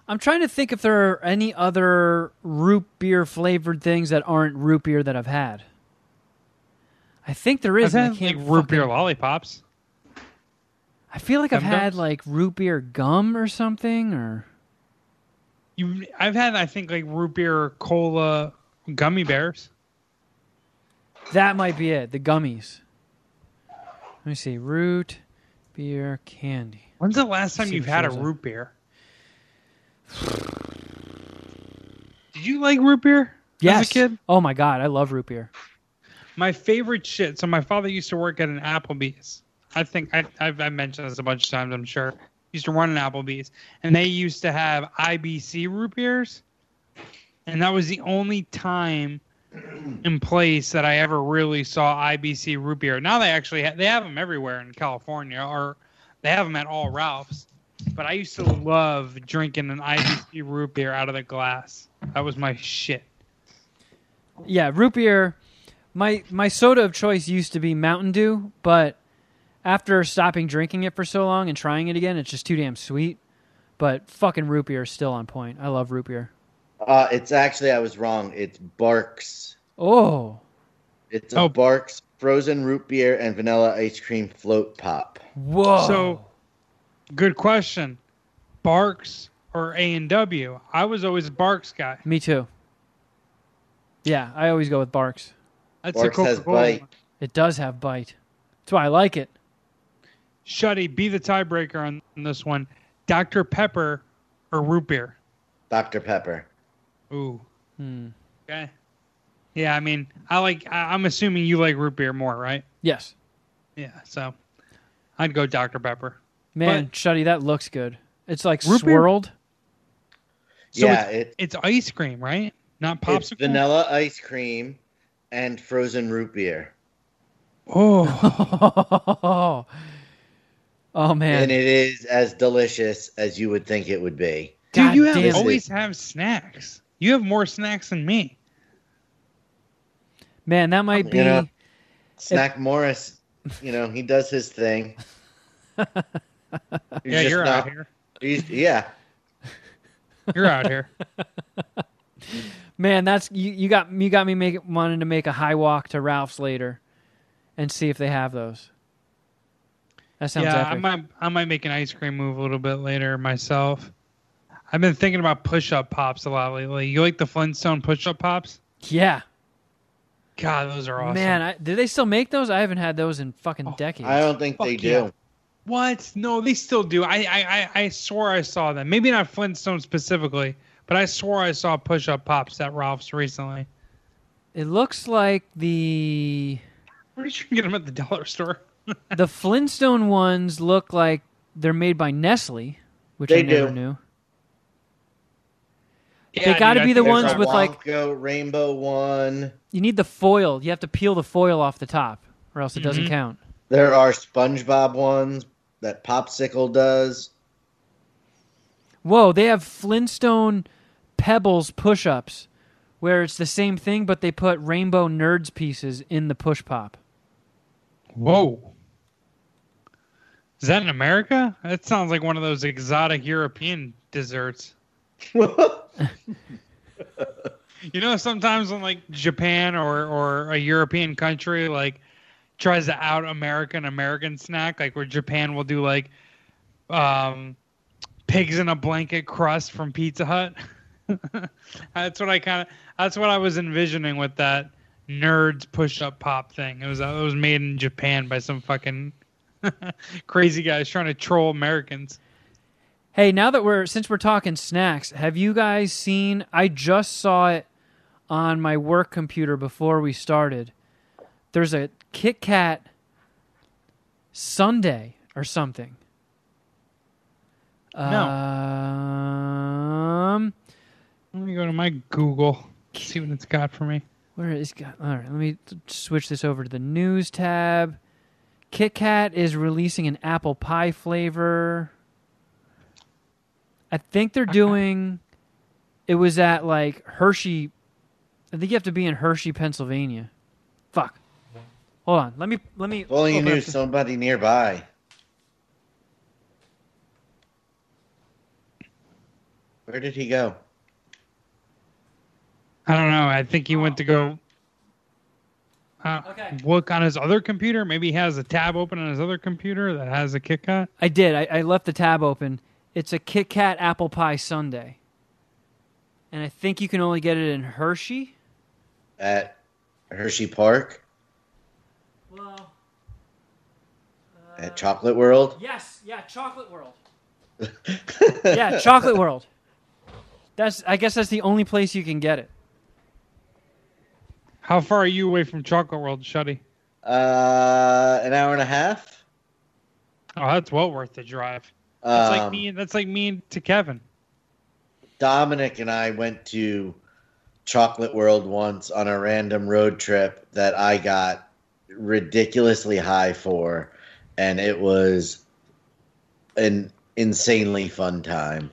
I'm trying to think if there are any other root beer-flavored things that aren't root beer that I've had. I think there is. I've had like root beer lollipops. I feel like I've had like root beer gum or something, or... I've had, I think, like root beer, cola, gummy bears. That might be it. The gummies. Let me see. Root beer candy. When's the last time you've had a root beer? Did you like root beer as a kid? Oh my God, I love root beer. My favorite shit. So my father used to work at an Applebee's. I think I've mentioned this a bunch of times, I'm sure. Used to run an Applebee's, and they used to have IBC root beers, and that was the only time and place that I ever really saw IBC root beer. Now they actually have them everywhere in California, or they have them at all Ralph's, but I used to love drinking an IBC root beer out of the glass. That was my shit. Yeah, root beer. My soda of choice used to be Mountain Dew, but after stopping drinking it for so long and trying it again, it's just too damn sweet. But fucking root beer is still on point. I love root beer. It's actually, I was wrong. It's Barks. Oh. It's a Barks frozen root beer, and vanilla ice cream float pop. Whoa. So, good question. Barks or A&W? I was always a Barks guy. Me too. Yeah, I always go with Barks. That's Barks has bite. It does have bite. That's why I like it. Shuddy, be the tiebreaker on this one. Dr. Pepper or root beer? Dr. Pepper. Ooh. Hmm. Okay. Yeah, I mean, I'm assuming you like root beer more, right? Yes. Yeah, so I'd go Dr. Pepper. Man, but, Shuddy, that looks good. It's like swirled. So yeah, it's ice cream, right? Not popsicle? It's vanilla ice cream and frozen root beer. Oh. Oh, man. And it is as delicious as you would think it would be. Dude, you always have snacks. You have more snacks than me. Man, that might be... Snack Morris, he does his thing. Out here. You're out here. Man, that's you got me wanting to make a high walk to Ralph's later and see if they have those. That sounds epic. I might make an ice cream move a little bit later myself. I've been thinking about push-up pops a lot lately. You like the Flintstone push-up pops? Yeah. God, those are awesome. Man, do they still make those? I haven't had those in fucking decades. I don't think they do. Yeah. What? No, they still do. I swore I saw them. Maybe not Flintstone specifically, but I swore I saw push-up pops at Ralph's recently. It looks like Where did you get them at the dollar store? The Flintstone ones look like they're made by Nestle, which I never knew. Yeah, they got to be the ones with rainbow one. You need the foil. You have to peel the foil off the top, or else it doesn't count. There are SpongeBob ones that Popsicle does. Whoa, they have Flintstone Pebbles push-ups, where it's the same thing, but they put Rainbow Nerds pieces in the push pop. Whoa. Is that in America? That sounds like one of those exotic European desserts. Sometimes when like Japan or a European country like tries to out American snack, like where Japan will do like pigs in a blanket crust from Pizza Hut. That's what I was envisioning with that Nerds push-up pop thing. It was made in Japan by some fucking crazy guys trying to troll Americans. Hey, now that since we're talking snacks, have you guys seen? I just saw it on my work computer before we started. There's a Kit Kat sundae or something. No. Let me go to my Google. See what it's got for me. Where is it? All right, let me switch this over to the news tab. Kit Kat is releasing an apple pie flavor. I think they're doing... It was at, like, Hershey... I think you have to be in Hershey, Pennsylvania. Fuck. Hold on. Let me. If only you knew somebody nearby. Where did he go? I don't know. I think he went to go... Look on his other computer. Maybe he has a tab open on his other computer that has a Kit Kat. I did. I left the tab open. It's a Kit Kat apple pie sundae. And I think you can only get it in Hershey. At Hershey Park? Well, at Chocolate World? Yes, yeah, Chocolate World. Yeah, Chocolate World. I guess that's the only place you can get it. How far are you away from Chocolate World, Shuddy? An hour and a half. Oh, that's well worth the drive. That's like me to Kevin. Dominic and I went to Chocolate World once on a random road trip that I got ridiculously high for, and it was an insanely fun time.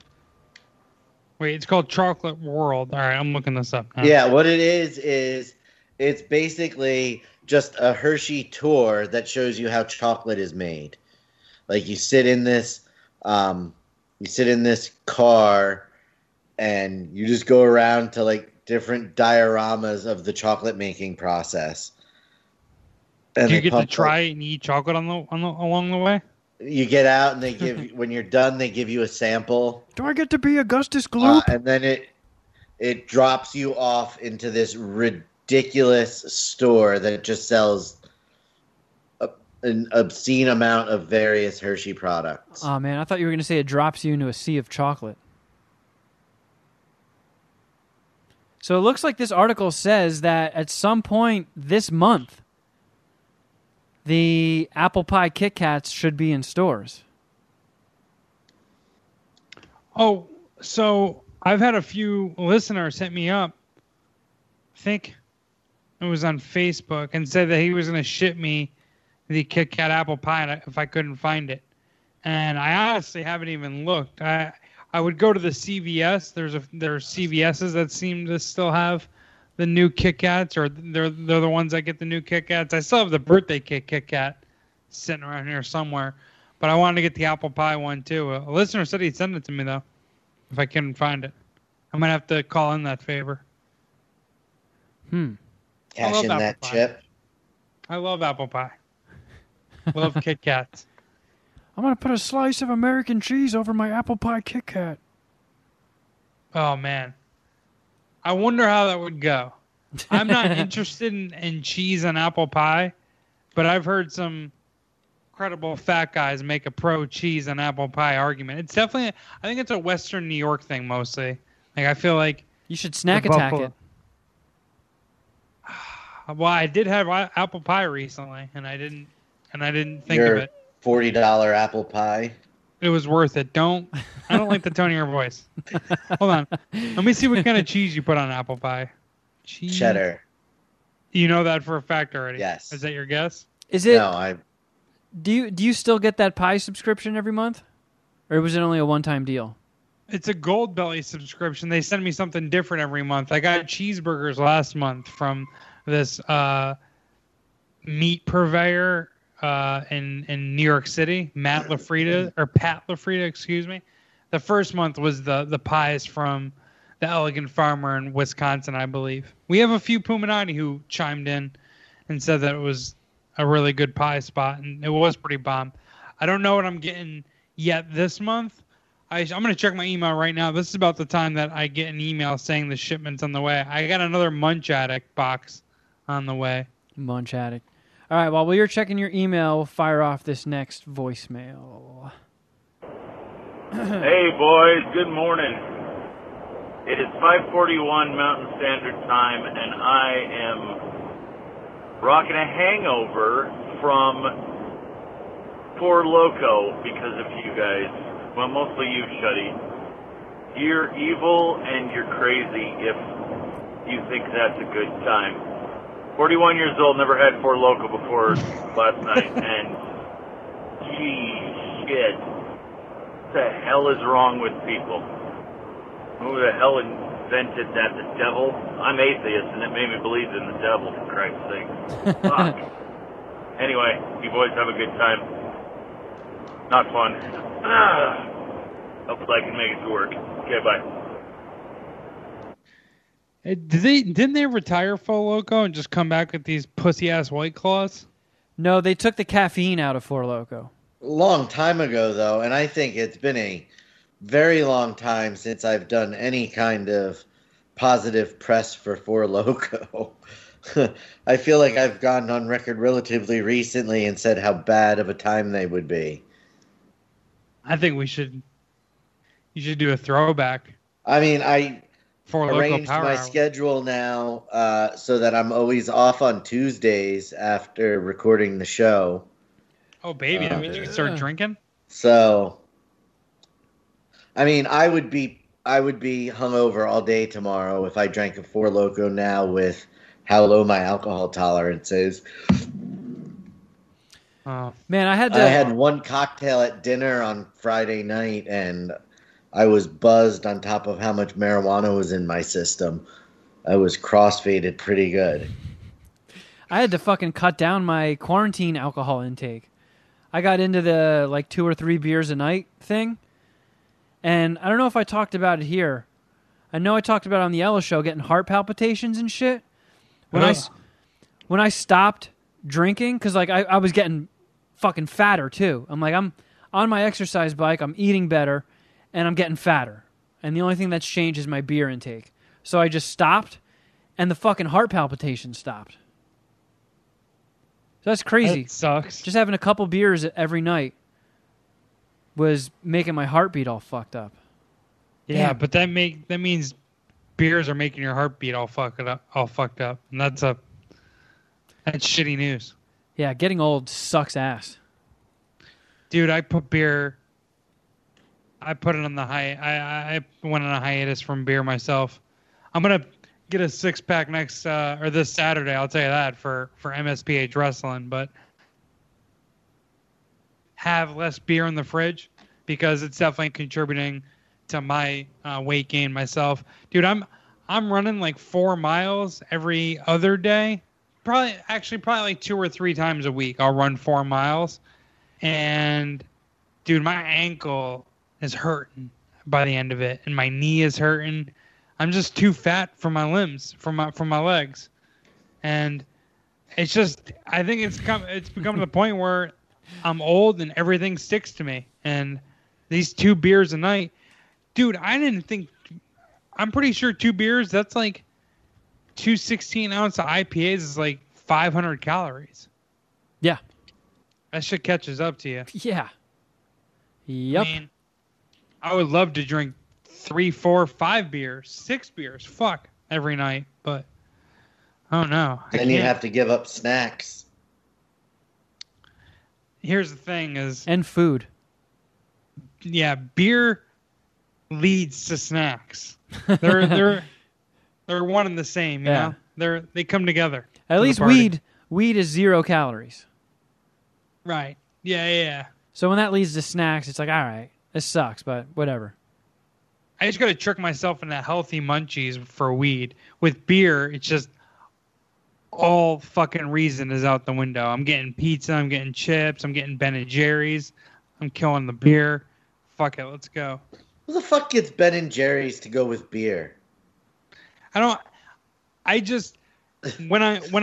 Wait, it's called Chocolate World. All right, I'm looking this up now. Yeah, what it is it's basically just a Hershey tour that shows you how chocolate is made. Like you sit in this... car and you just go around to like different dioramas of the chocolate making process. And do you get to try and eat chocolate along the way? You get out and they give when you're done, they give you a sample. Do I get to be Augustus Gloop? And then it drops you off into this ridiculous store that just sells an obscene amount of various Hershey products. Oh man, I thought you were going to say it drops you into a sea of chocolate. So it looks like this article says that at some point this month, the apple pie Kit Kats should be in stores. Oh, so I've had a few listeners hit me up. I think it was on Facebook and said that he was going to ship me the Kit Kat apple pie if I couldn't find it. And I honestly haven't even looked. I would go to the CVS. There are CVSs that seem to still have the new Kit Kats, or they're the ones that get the new Kit Kats. I still have the birthday cake Kit Kat sitting around here somewhere, but I wanted to get the apple pie one too. A listener said he'd send it to me though, if I couldn't find it. I might have to call in that favor. Cash in that chip. I love apple pie. Love Kit Kats. I'm gonna put a slice of American cheese over my apple pie Kit Kat. Oh man. I wonder how that would go. I'm not interested in cheese and apple pie, but I've heard some credible fat guys make a pro cheese and apple pie argument. It's definitely, I think it's a Western New York thing mostly. Like I feel like you should snack attack it. Well, I did have apple pie recently, and I didn't think of it. $40 apple pie. It was worth it. I don't like the tone of your voice. Hold on. Let me see what kind of cheese you put on apple pie. Cheese? Cheddar. You know that for a fact already. Yes. Is that your guess? Is it? No, Do you still get that pie subscription every month? Or was it only a one-time deal? It's a Gold Belly subscription. They send me something different every month. I got cheeseburgers last month from this meat purveyor in New York City, Pat LaFrida, excuse me. The first month was the pies from the Elegant Farmer in Wisconsin, I believe. We have a few Puminati who chimed in and said that it was a really good pie spot, and it was pretty bomb. I don't know what I'm getting yet this month. I'm going to check my email right now. This is about the time that I get an email saying the shipment's on the way. I got another Munch Addict box on the way. Munch Addict. All right, while you're checking your email, we'll fire off this next voicemail. Hey, boys. Good morning. It is 5:41 Mountain Standard Time, and I am rocking a hangover from Four Loko because of you guys. Well, mostly you, Shuddy. You're evil and you're crazy if you think that's a good time. 41 years old, never had Four Loko before last night, and gee, shit, what the hell is wrong with people? Who the hell invented that? The devil? I'm atheist, and it made me believe in the devil, for Christ's sake. Fuck. Anyway, you boys have a good time. Not fun. Hopefully I can make it to work. Okay, bye. Didn't they retire Four Loko and just come back with these pussy-ass White Claws? No, they took the caffeine out of Four Loko. Long time ago, though, and I think it's been a very long time since I've done any kind of positive press for Four Loko. I feel like I've gone on record relatively recently and said how bad of a time they would be. I think you should do a throwback. I mean, I arranged my schedule now so that I'm always off on Tuesdays after recording the show. Oh, baby. I mean, you can start drinking? So, I mean, I would be hungover all day tomorrow if I drank a Four Loko now with how low my alcohol tolerance is. Oh. Man, I had one cocktail at dinner on Friday night, and I was buzzed on top of how much marijuana was in my system. I was crossfaded pretty good. I had to fucking cut down my quarantine alcohol intake. I got into the like 2 or 3 beers a night thing. And I don't know if I talked about it here. I know I talked about it on the Ella show, getting heart palpitations and shit. When I stopped drinking, because like I was getting fucking fatter too. I'm like, I'm on my exercise bike, I'm eating better, and I'm getting fatter. And the only thing that's changed is my beer intake. So I just stopped, and the fucking heart palpitation stopped. So that's crazy. That sucks. Just having a couple beers every night was making my heartbeat all fucked up. Yeah, damn. But that means beers are making your heartbeat all fucked up, and that's shitty news. Yeah, getting old sucks ass. Dude, I went on a hiatus from beer myself. I'm gonna get a six pack next or this Saturday. I'll tell you that for MSPH wrestling, but have less beer in the fridge because it's definitely contributing to my weight gain myself. Dude, I'm running like 4 miles every other day. Probably like 2 or 3 times a week I'll run 4 miles. And dude, my ankle is hurting by the end of it, and my knee is hurting. I'm just too fat for my limbs, for my legs. And it's just, I think it's become to the point where I'm old and everything sticks to me. And these 2 beers a night, dude, I'm pretty sure 2 beers, that's like 2 16-ounce IPAs is like 500 calories. Yeah. That shit catches up to you. Yeah. Yep. I mean, I would love to drink 3, 4, 5 beers, 6 beers, fuck, every night, but I don't know. Then you have to give up snacks. Here's the thing is... And food. Yeah, beer leads to snacks. They're one and the same, you know? They come together. At least weed is 0 calories. Right. Yeah. So when that leads to snacks, it's like, all right, this sucks, but whatever. I just got to trick myself into healthy munchies for weed. With beer, it's just all fucking reason is out the window. I'm getting pizza, I'm getting chips, I'm getting Ben & Jerry's. I'm killing the beer. Fuck it, let's go. Who the fuck gets Ben & Jerry's to go with beer? When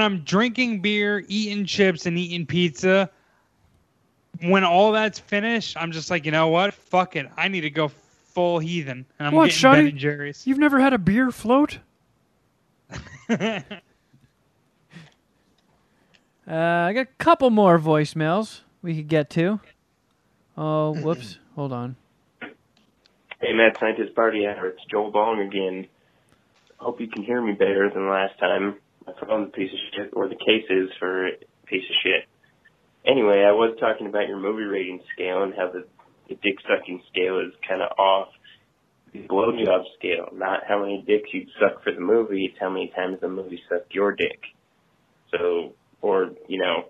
I'm drinking beer, eating chips, and eating pizza, when all that's finished, I'm just like, you know what? Fuck it. I need to go full heathen. And I'm getting Shuddy? Ben & Jerry's. You've never had a beer float? I got a couple more voicemails we could get to. Oh, whoops. Hold on. Hey, Mad Scientist Party Hour. It's Joel Bong again. Hope you can hear me better than last time. My phone's a piece of shit, or the case is for a piece of shit. Anyway, I was talking about your movie rating scale and how the dick-sucking scale is kind of off the blowjob scale. Not how many dicks you'd suck for the movie, it's how many times the movie sucked your dick. So, or, you know,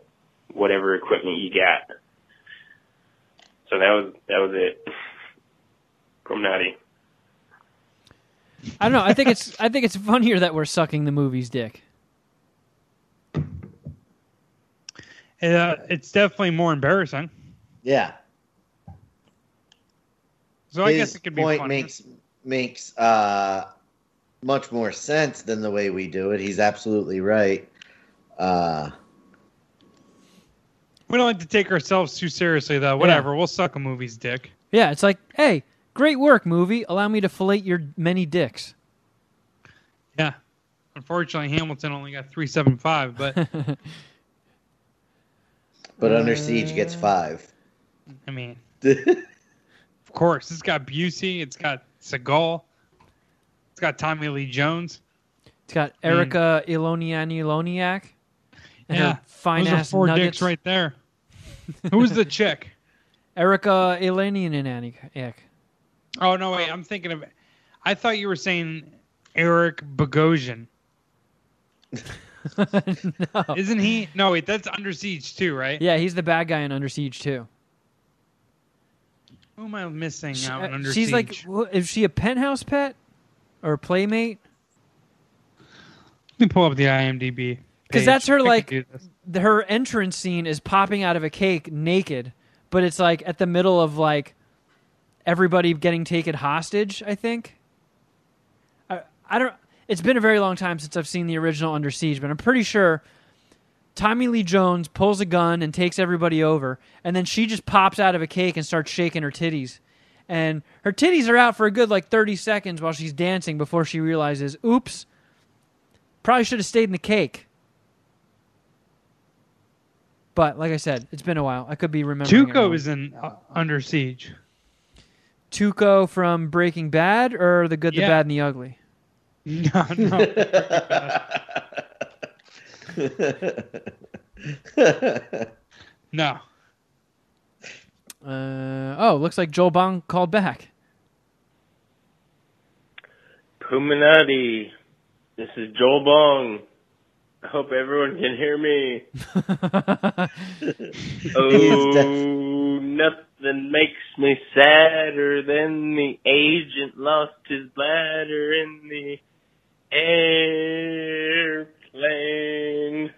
whatever equipment you got. So that was it. Crumnati. I don't know. I think it's funnier that we're sucking the movie's dick. It's definitely more embarrassing. Yeah. So I guess it could be funny. His point makes much more sense than the way we do it. He's absolutely right. We don't like to take ourselves too seriously, though. Whatever. Yeah. We'll suck a movie's dick. Yeah, it's like, hey, great work, movie. Allow me to fillet your many dicks. Yeah. Unfortunately, Hamilton only got 375, but... But Under Siege gets 5. I mean, of course. It's got Busey. It's got Seagal. It's got Tommy Lee Jones. It's got Erica Ilonian. Yeah. Those are 4 nuggets. Dicks right there. Who's the chick? Erica Ilonian. Oh, no, wait. I'm thinking of... I thought you were saying Eric Bogosian. No. Isn't he? No, wait, that's Under Siege 2, right? Yeah, he's the bad guy in Under Siege 2. Who am I missing out in Under Siege? She's like, is she a penthouse pet? Or a playmate? Let me pull up the IMDb. Because that's her, her entrance scene is popping out of a cake naked, but it's like at the middle of like everybody getting taken hostage, I think. I don't... It's been a very long time since I've seen the original Under Siege, but I'm pretty sure Tommy Lee Jones pulls a gun and takes everybody over, and then she just pops out of a cake and starts shaking her titties. And her titties are out for a good, like, 30 seconds while she's dancing before she realizes, oops, probably should have stayed in the cake. But, like I said, it's been a while. I could be remembering. Tuco is in Under Siege. Tuco from Breaking Bad, or The Good, the Bad, and the Ugly? No. No. Oh, looks like Joel Bong called back. Puminati, this is Joel Bong. I hope everyone can hear me. Oh, nothing makes me sadder than the agent lost his bladder in the airplane.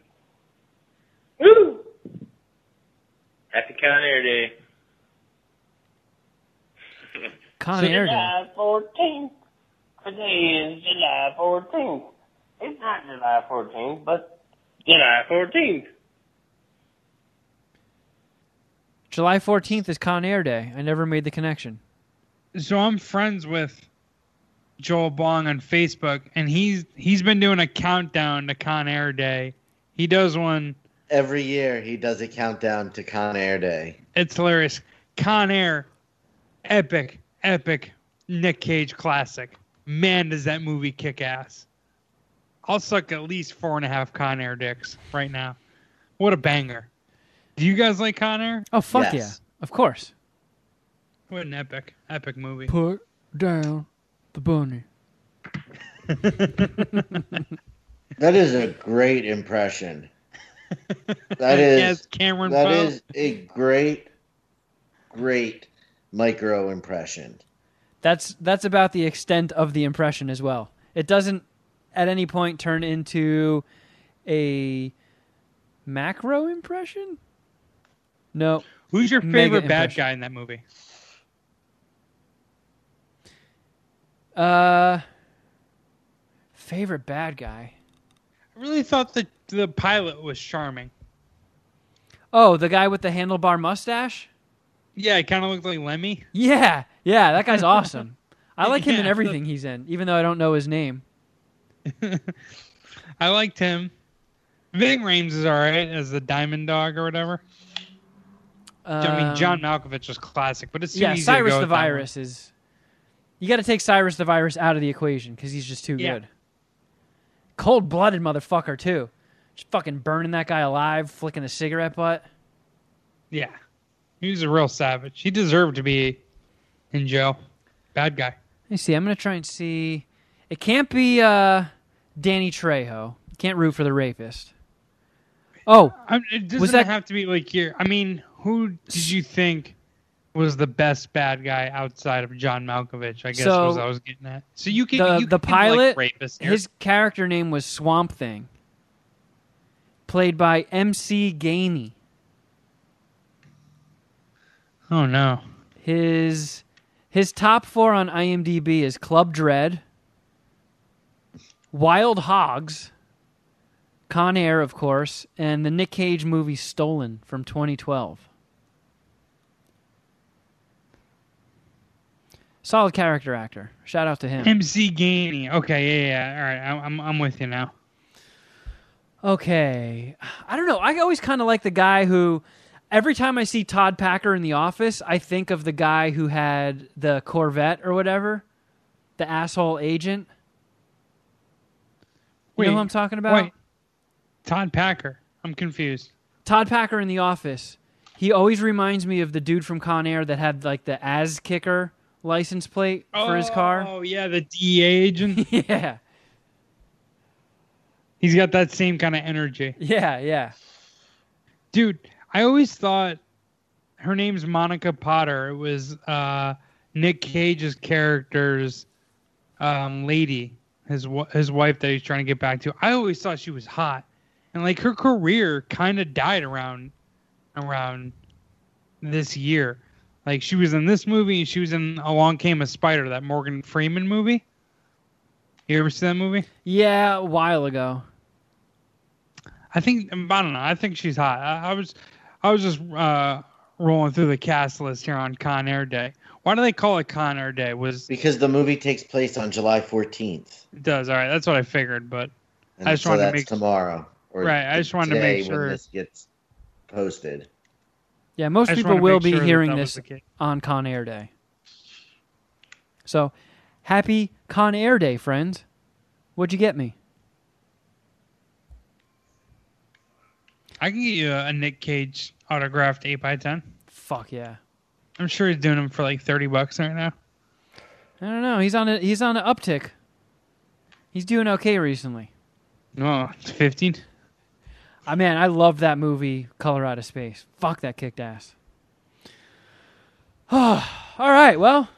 Woo! Happy Con Air Day. Con Air Day. July 14th. Today is July 14th. It's not July 14th, but July 14th. July 14th is Con Air Day. I never made the connection. So I'm friends with Joel Bong on Facebook, and he's been doing a countdown to Con Air Day. He does one. Every year he does a countdown to Con Air Day. It's hilarious. Con Air, epic Nick Cage classic. Man, does that movie kick ass. I'll suck at least 4.5 Con Air dicks right now. What a banger. Do you guys like Con Air? Oh, fuck yes. Yeah. Of course. What an epic movie. Put down the bunny. That is a great impression. That is, yes, Cameron Poe. That is a great micro impression. That's about the extent of the impression as well. It doesn't at any point turn into a macro impression? No. Who's your favorite bad guy in that movie? Favorite bad guy? I really thought that the pilot was charming. Oh, the guy with the handlebar mustache? Yeah, he kind of looked like Lemmy. Yeah, that guy's awesome. I like him in everything he's in, even though I don't know his name. I liked him. Ving Rhames is all right as the Diamond Dog or whatever. I mean, John Malkovich was classic, but it's too easy Cyrus to go the Virus is. You got to take Cyrus the Virus out of the equation because he's just too good. Cold-blooded motherfucker too. Just fucking burning that guy alive, flicking the cigarette butt. Yeah, he was a real savage. He deserved to be in jail. Bad guy. Let me see. I'm gonna try and see. It can't be Danny Trejo. You can't root for the rapist. Oh, it doesn't have to be like your... I mean, who did you think was the best bad guy outside of John Malkovich? I guess was what I was getting at. So you can the pilot, like, rapist. His character name was Swamp Thing, played by MC Gainey. Oh no! His top 4 on IMDb is Club Dread, Wild Hogs, Con Air, of course, and the Nick Cage movie Stolen from 2012. Solid character actor. Shout out to him. MC Gainey. Okay, yeah. All right, I'm with you now. Okay. I don't know. I always kind of like the guy who, every time I see Todd Packer in The Office, I think of the guy who had the Corvette or whatever, the asshole agent. You know who I'm talking about? Wait. Todd Packer. I'm confused. Todd Packer in The Office. He always reminds me of the dude from Con Air that had like the AzKicker license plate for his car. Oh, yeah, the DEA agent. Yeah. He's got that same kind of energy. Yeah. Dude, I always thought her name's Monica Potter. It was Nick Cage's character's lady. His wife that he's trying to get back to. I always thought she was hot, and like her career kind of died around this year. Like she was in this movie, and she was in Along Came a Spider, that Morgan Freeman movie. You ever see that movie? Yeah, a while ago. I don't know. I think she's hot. I was just rolling through the cast list here on Con Air Day. Why do they call it Con Air Day? Because the movie takes place on July 14th. It does. All right. That's what I figured, but I just wanted to make tomorrow. Right. I just wanted to make sure when this gets posted. Yeah, most people will be hearing this on Con Air Day. So, happy Con Air Day, friends. What'd you get me? I can get you a Nick Cage autographed 8x10. Fuck yeah. I'm sure he's doing them for like $30 right now. I don't know. He's on an uptick. He's doing okay recently. Oh, it's 15? Oh, man, I love that movie, Color Out of Space. Fuck, that kicked ass. Oh, all right, well,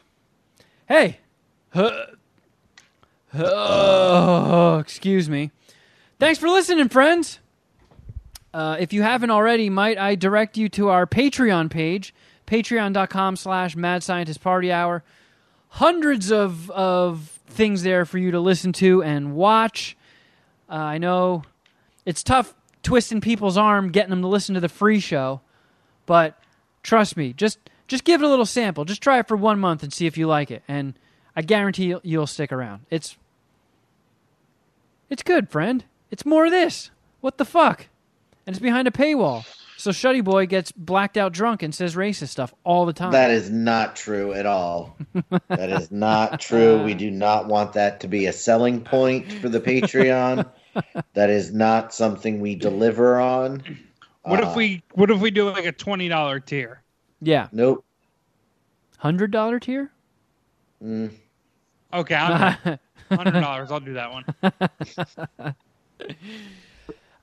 hey. Oh, excuse me. Thanks for listening, friends. If you haven't already, might I direct you to our Patreon page, patreon.com/Mad Scientist Party Hour. Hundreds of things there for you to listen to and watch. I know it's tough twisting people's arm, getting them to listen to the free show, but trust me, just give it a little sample. Just try it for 1 month and see if you like it, and I guarantee you'll stick around. It's good, friend. It's more of this. What the fuck? And it's behind a paywall. So Shuddy Boy gets blacked out drunk and says racist stuff all the time. That is not true at all. That is not true. We do not want that to be a selling point for the Patreon. That is not something we deliver on. What if we do like a $20 tier? Yeah. Nope. $100 tier? Mm. Okay, $100. I'll do that one.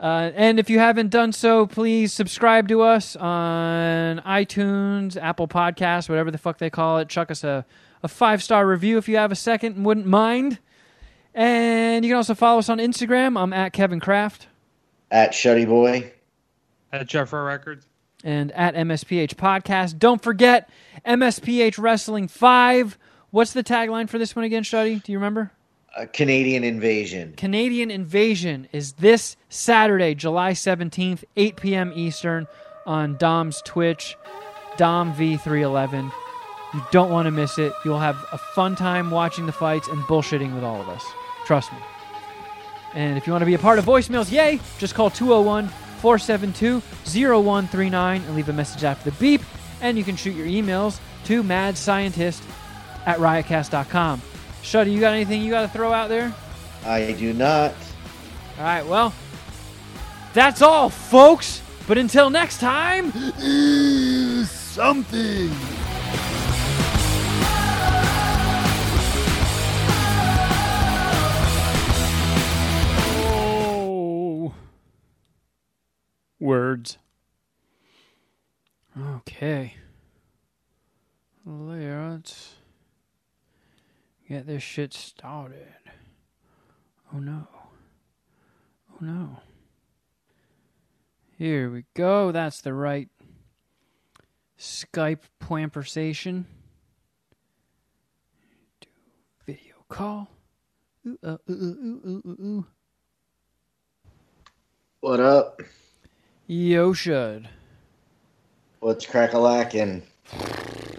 And if you haven't done so, please subscribe to us on iTunes, Apple Podcasts, whatever the fuck they call it. Chuck us a 5-star review if you have a second and wouldn't mind. And you can also follow us on Instagram. I'm at Kevin Kraft. At Shuddy Boy. At Jeffro Records. And at MSPH Podcast. Don't forget, MSPH Wrestling 5. What's the tagline for this one again, Shuddy? Do you remember? Canadian Invasion. Canadian Invasion is this Saturday, July 17th, 8 p.m. Eastern on Dom's Twitch, Dom V311. You don't want to miss it. You'll have a fun time watching the fights and bullshitting with all of us. Trust me. And if you want to be a part of voicemails, yay, just call 201-472-0139 and leave a message after the beep. And you can shoot your emails to madscientist@riotcast.com. Shuddy, you got anything you got to throw out there? I do not. All right, well, that's all, folks. But until next time, something. Oh. Words. Okay. Let's get this shit started. Oh no. Oh no. Here we go. That's the right Skype plampersation. Do video call. Ooh, ooh, ooh, ooh, ooh, ooh. What up? Yo, Shud. What's crack-a-lackin'?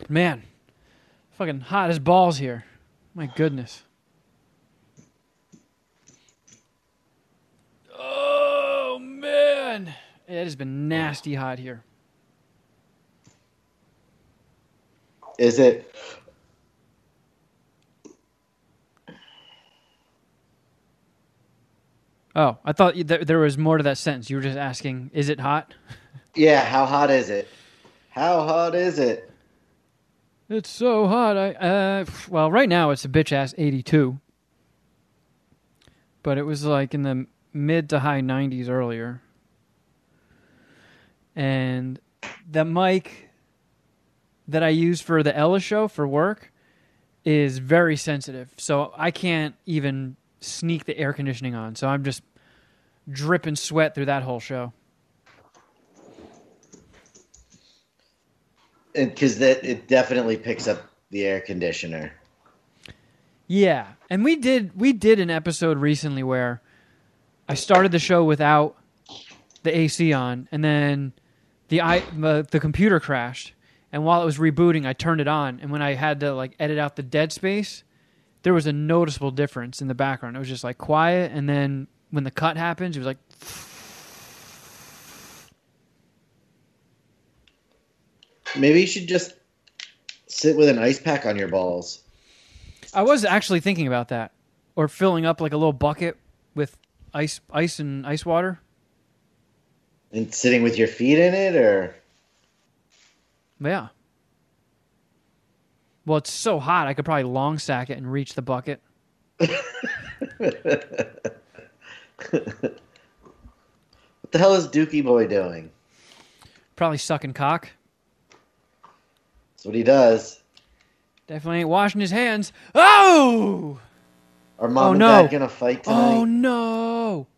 Man, fucking hot as balls here. My goodness. Oh, man. It has been nasty hot here. Is it? Oh, I thought there was more to that sentence. You were just asking, is it hot? Yeah, how hot is it? How hot is it? It's so hot. Well, right now it's a bitch-ass 82. But it was like in the mid to high 90s earlier. And the mic that I use for the Ella show for work is very sensitive. So I can't even sneak the air conditioning on. So I'm just dripping sweat through that whole show. Because it definitely picks up the air conditioner. Yeah, and we did an episode recently where I started the show without the AC on, and then the computer crashed. And while it was rebooting, I turned it on. And when I had to like edit out the dead space, there was a noticeable difference in the background. It was just like quiet. And then when the cut happens, it was like... Maybe you should just sit with an ice pack on your balls. I was actually thinking about that. Or filling up like a little bucket with ice and ice water. And sitting with your feet in it, or... Yeah. Well, it's so hot, I could probably long sack it and reach the bucket. What the hell is Dookie Boy doing? Probably sucking cock. That's what he does. Definitely ain't washing his hands. Oh! Are mom and dad going to fight tonight? Oh, no.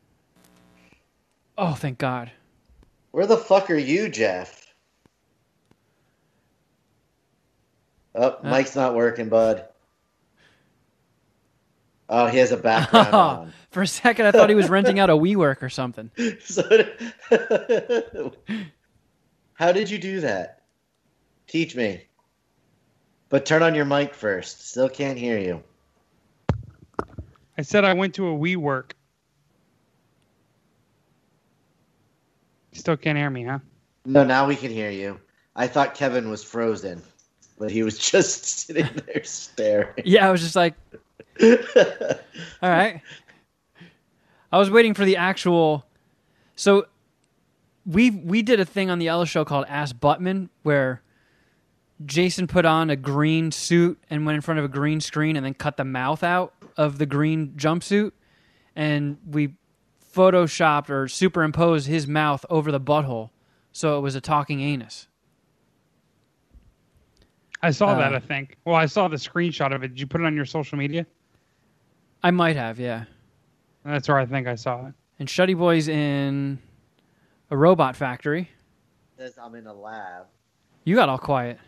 Oh, thank God. Where the fuck are you, Jeff? Oh, mic's not working, bud. Oh, he has a background on. For a second, I thought he was renting out a WeWork or something. So, how did you do that? Teach me. But turn on your mic first. Still can't hear you. I said I went to a WeWork. Still can't hear me, huh? No, now we can hear you. I thought Kevin was frozen. But he was just sitting there staring. Yeah, I was just like, all right. I was waiting for the actual. So we did a thing on the Ella show called Ask Buttman, where Jason put on a green suit and went in front of a green screen and then cut the mouth out of the green jumpsuit. And we photoshopped or superimposed his mouth over the butthole. So it was a talking anus. I saw that, I think. Well, I saw the screenshot of it. Did you put it on your social media? I might have, yeah. That's where I think I saw it. And Shuddy Boy's in a robot factory. Says I'm in a lab. You got all quiet.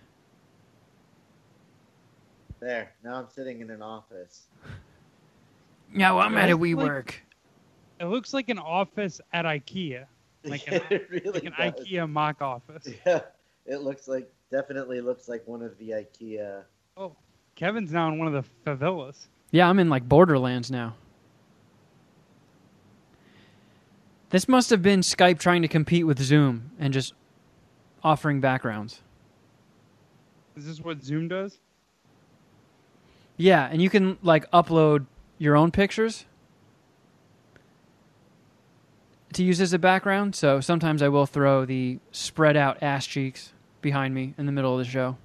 There. Now I'm sitting in an office. Yeah, well, I'm at a WeWork. It looks like an office at IKEA. Like an IKEA mock office. Yeah, it looks like... Definitely looks like one of the IKEA. Oh, Kevin's now in one of the favelas. Yeah, I'm in like Borderlands now. This must have been Skype trying to compete with Zoom and just offering backgrounds. Is this what Zoom does? Yeah, and you can like upload your own pictures to use as a background. So sometimes I will throw the spread out ass cheeks behind me in the middle of the show.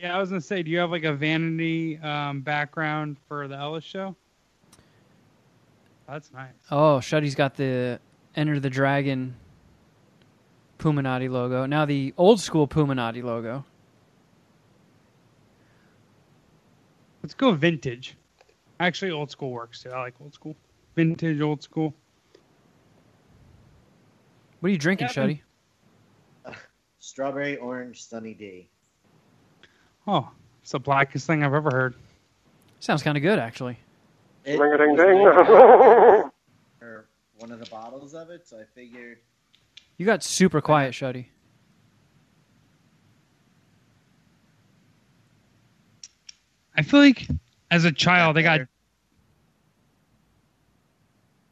Yeah, I was going to say, do you have like a vanity background for the Ellis show? That's nice. Oh, Shuddy's got the Enter the Dragon Puminati logo. Now the old school Puminati logo. Let's go vintage. Actually, old school works too. I like old school. Vintage, old school. What are you drinking, Shuddy? Strawberry Orange Sunny D. Oh, it's the blackest thing I've ever heard. Sounds kind of good, actually. Ring-a-ding-ding. Or one of the bottles of it, so I figured... You got super quiet, Shuddy. I feel like, as a child, I got...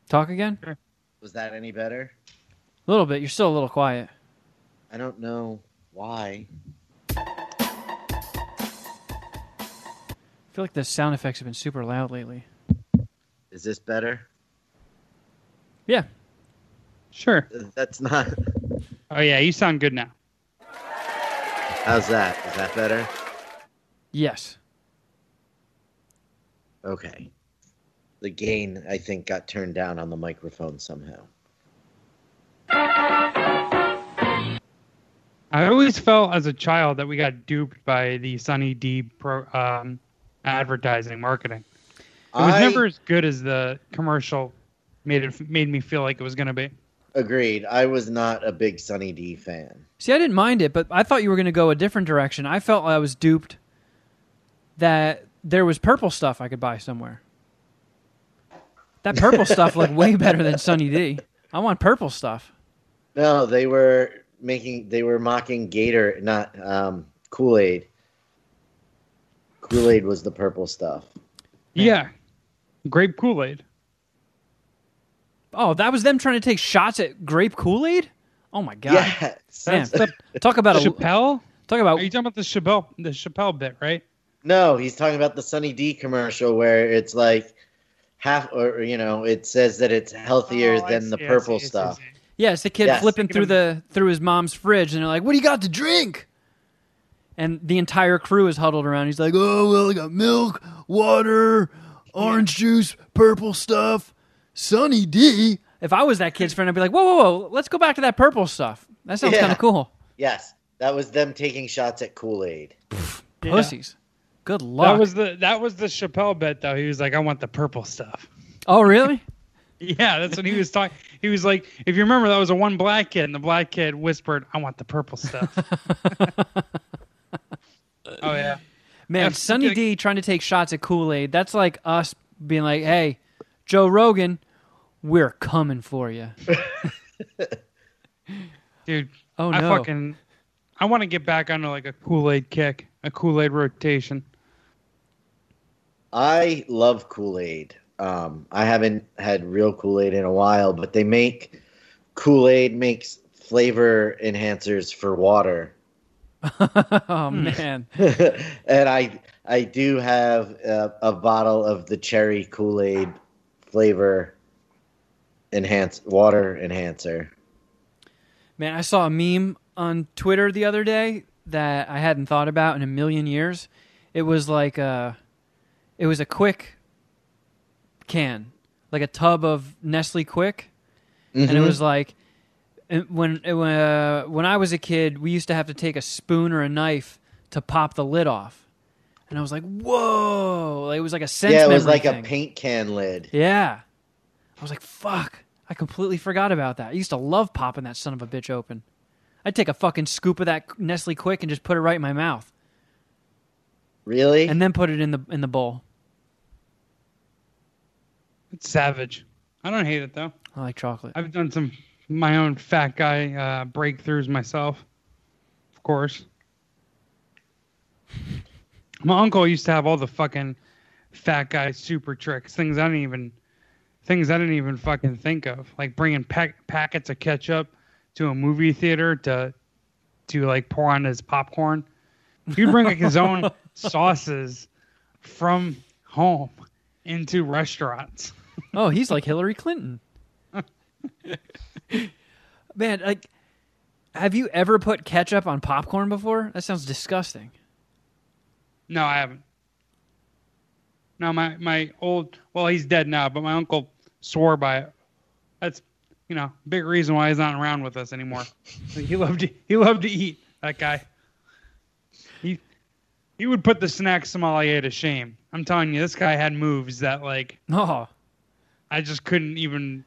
Talk again? Was that any better? A little bit. You're still a little quiet. I don't know why. I feel like the sound effects have been super loud lately. Is this better? Yeah. Sure. That's not... Oh, yeah, you sound good now. How's that? Is that better? Yes. Okay. The gain, I think, got turned down on the microphone somehow. I always felt as a child that we got duped by the Sunny D advertising marketing. It was never as good as the commercial made me feel like it was going to be. Agreed. I was not a big Sunny D fan. See, I didn't mind it, but I thought you were going to go a different direction. I felt I was duped that there was purple stuff I could buy somewhere. That purple stuff looked way better than Sunny D. I want purple stuff. No, they were making. They were mocking Gator, not Kool-Aid. Kool-Aid was the purple stuff. Man. Yeah, grape Kool-Aid. Oh, that was them trying to take shots at grape Kool-Aid? Oh my god! Yeah, man, talk about Chappelle. Talk about. Are you talking about the Chappelle bit, right? No, he's talking about the Sunny D commercial where it's like half, or you know, it says that it's healthier than the purple stuff. Yeah, it's the kid flipping through his mom's fridge, and they're like, "What do you got to drink?" And the entire crew is huddled around. He's like, "Oh well, I got milk, water, orange juice, purple stuff, Sunny D." If I was that kid's friend, I'd be like, "Whoa, whoa, whoa! Let's go back to that purple stuff. That sounds kind of cool." Yes, that was them taking shots at Kool-Aid. Pussies. Good luck. That was the Chappelle bet though. He was like, I want the purple stuff. Oh really? Yeah, that's what he was talking. He was like, if you remember, that was a one black kid, and the black kid whispered, "I want the purple stuff." Oh yeah, man. Sunny D trying to take shots at Kool-Aid. That's like us being like, "Hey, Joe Rogan, we're coming for you." Dude, oh no, I want to get back onto like a Kool-Aid kick, a Kool-Aid rotation. I love Kool-Aid. I haven't had real Kool-Aid in a while, but they make Kool-Aid makes flavor enhancers for water. Oh man! And I do have a bottle of the cherry Kool-Aid flavor water enhancer. Man, I saw a meme on Twitter the other day that I hadn't thought about in a million years. It was like a Quick can, like a tub of Nestle Quick, and it was like when I was a kid, we used to have to take a spoon or a knife to pop the lid off, and I was like, "Whoa!" It was like a sense. Yeah, it was like a paint can lid. Yeah, I was like, "Fuck!" I completely forgot about that. I used to love popping that son of a bitch open. I'd take a fucking scoop of that Nestle Quick and just put it right in my mouth. Really? And then put it in the bowl. It's savage. I don't hate it though. I like chocolate. I've done some my own fat guy breakthroughs myself. Of course. My uncle used to have all the fucking fat guy super tricks, things I didn't even fucking think of, like bringing packets of ketchup to a movie theater to like pour on his popcorn. He'd bring like his own sauces from home into restaurants. Oh, he's like Hillary Clinton. Man, like, have you ever put ketchup on popcorn before? That sounds disgusting. No, I haven't. No, my old, well, he's dead now, but my uncle swore by it. That's, you know, big reason why he's not around with us anymore. He loved to eat, that guy. He would put the snack sommelier to shame. I'm telling you, this guy had moves that like, I just couldn't even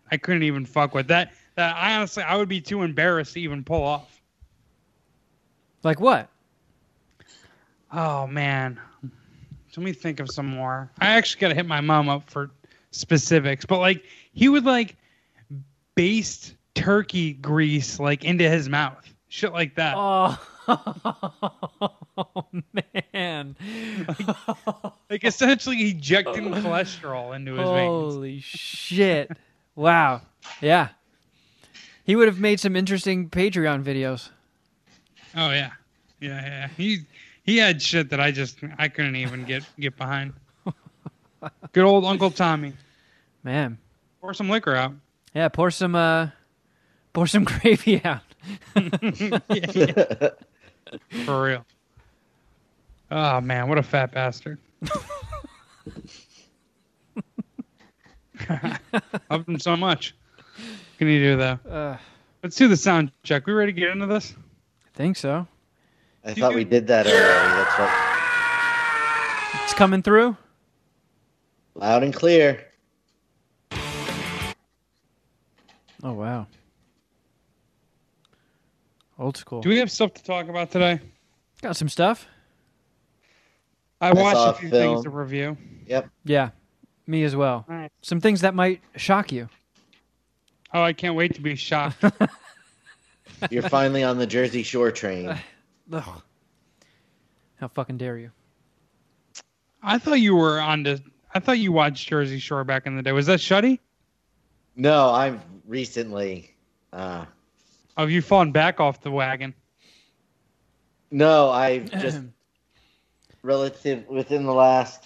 fuck with that. That I would be too embarrassed to even pull off. Like what? Oh man, let me think of some more. I actually gotta hit my mom up for specifics, but like he would like. Based turkey grease like into his mouth, shit like that. Oh man! Like essentially ejecting cholesterol into his veins. Holy shit! Wow. Yeah, he would have made some interesting Patreon videos. Oh yeah. He had shit that I couldn't even get behind. Good old Uncle Tommy. Man, pour some liquor out. Yeah, pour some gravy out. Yeah. For real. Oh man, what a fat bastard! Loved him so much. Can you do that? Let's do the sound check. We ready to get into this? I think so. I thought we did that already. That's what. It's coming through. Loud and clear. Oh, wow. Old school. Do we have stuff to talk about today? Got some stuff. I watched a few things to review. Yep. Yeah, me as well. Right. Some things that might shock you. Oh, I can't wait to be shocked. You're finally on the Jersey Shore train. Ugh. How fucking dare you? I thought you were on the... I thought you watched Jersey Shore back in the day. Was that Shuddy? No, I've recently... Oh, you've fallen back off the wagon. No, I've just... within the last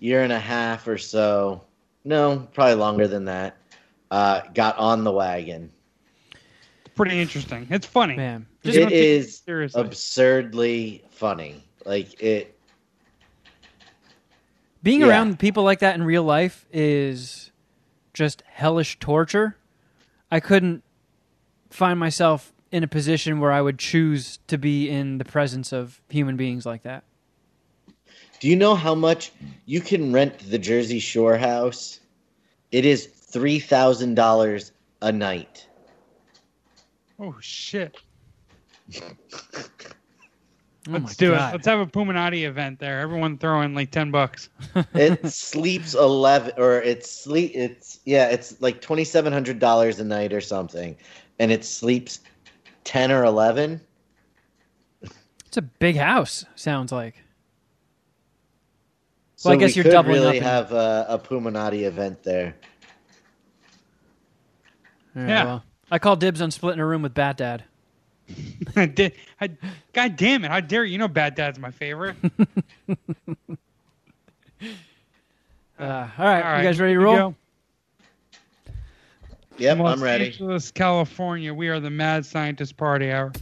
year and a half or so... No, probably longer than that. Got on the wagon. Pretty interesting. It's funny. Man, it is absurdly funny. Like it. Being around people like that in real life is just hellish torture. I couldn't find myself in a position where I would choose to be in the presence of human beings like that. Do you know how much you can rent the Jersey Shore house? It is $3,000 a night. Oh, shit. Let's do it. Let's have a Puminati event there. Everyone throw in like $10. It sleeps 11 or it's like $2,700 a night or something. And it sleeps 10 or 11. It's a big house, sounds like. So well, I guess you're doubling really up. We could really have a Puminati event there. Right, yeah. Well. I call dibs on splitting a room with Bat Dad. God damn it. How dare you? You know Bat Dad's my favorite. All right. You guys ready to roll? Yep, I'm ready. Los Angeles, California. We are the Mad Scientist Party Hour.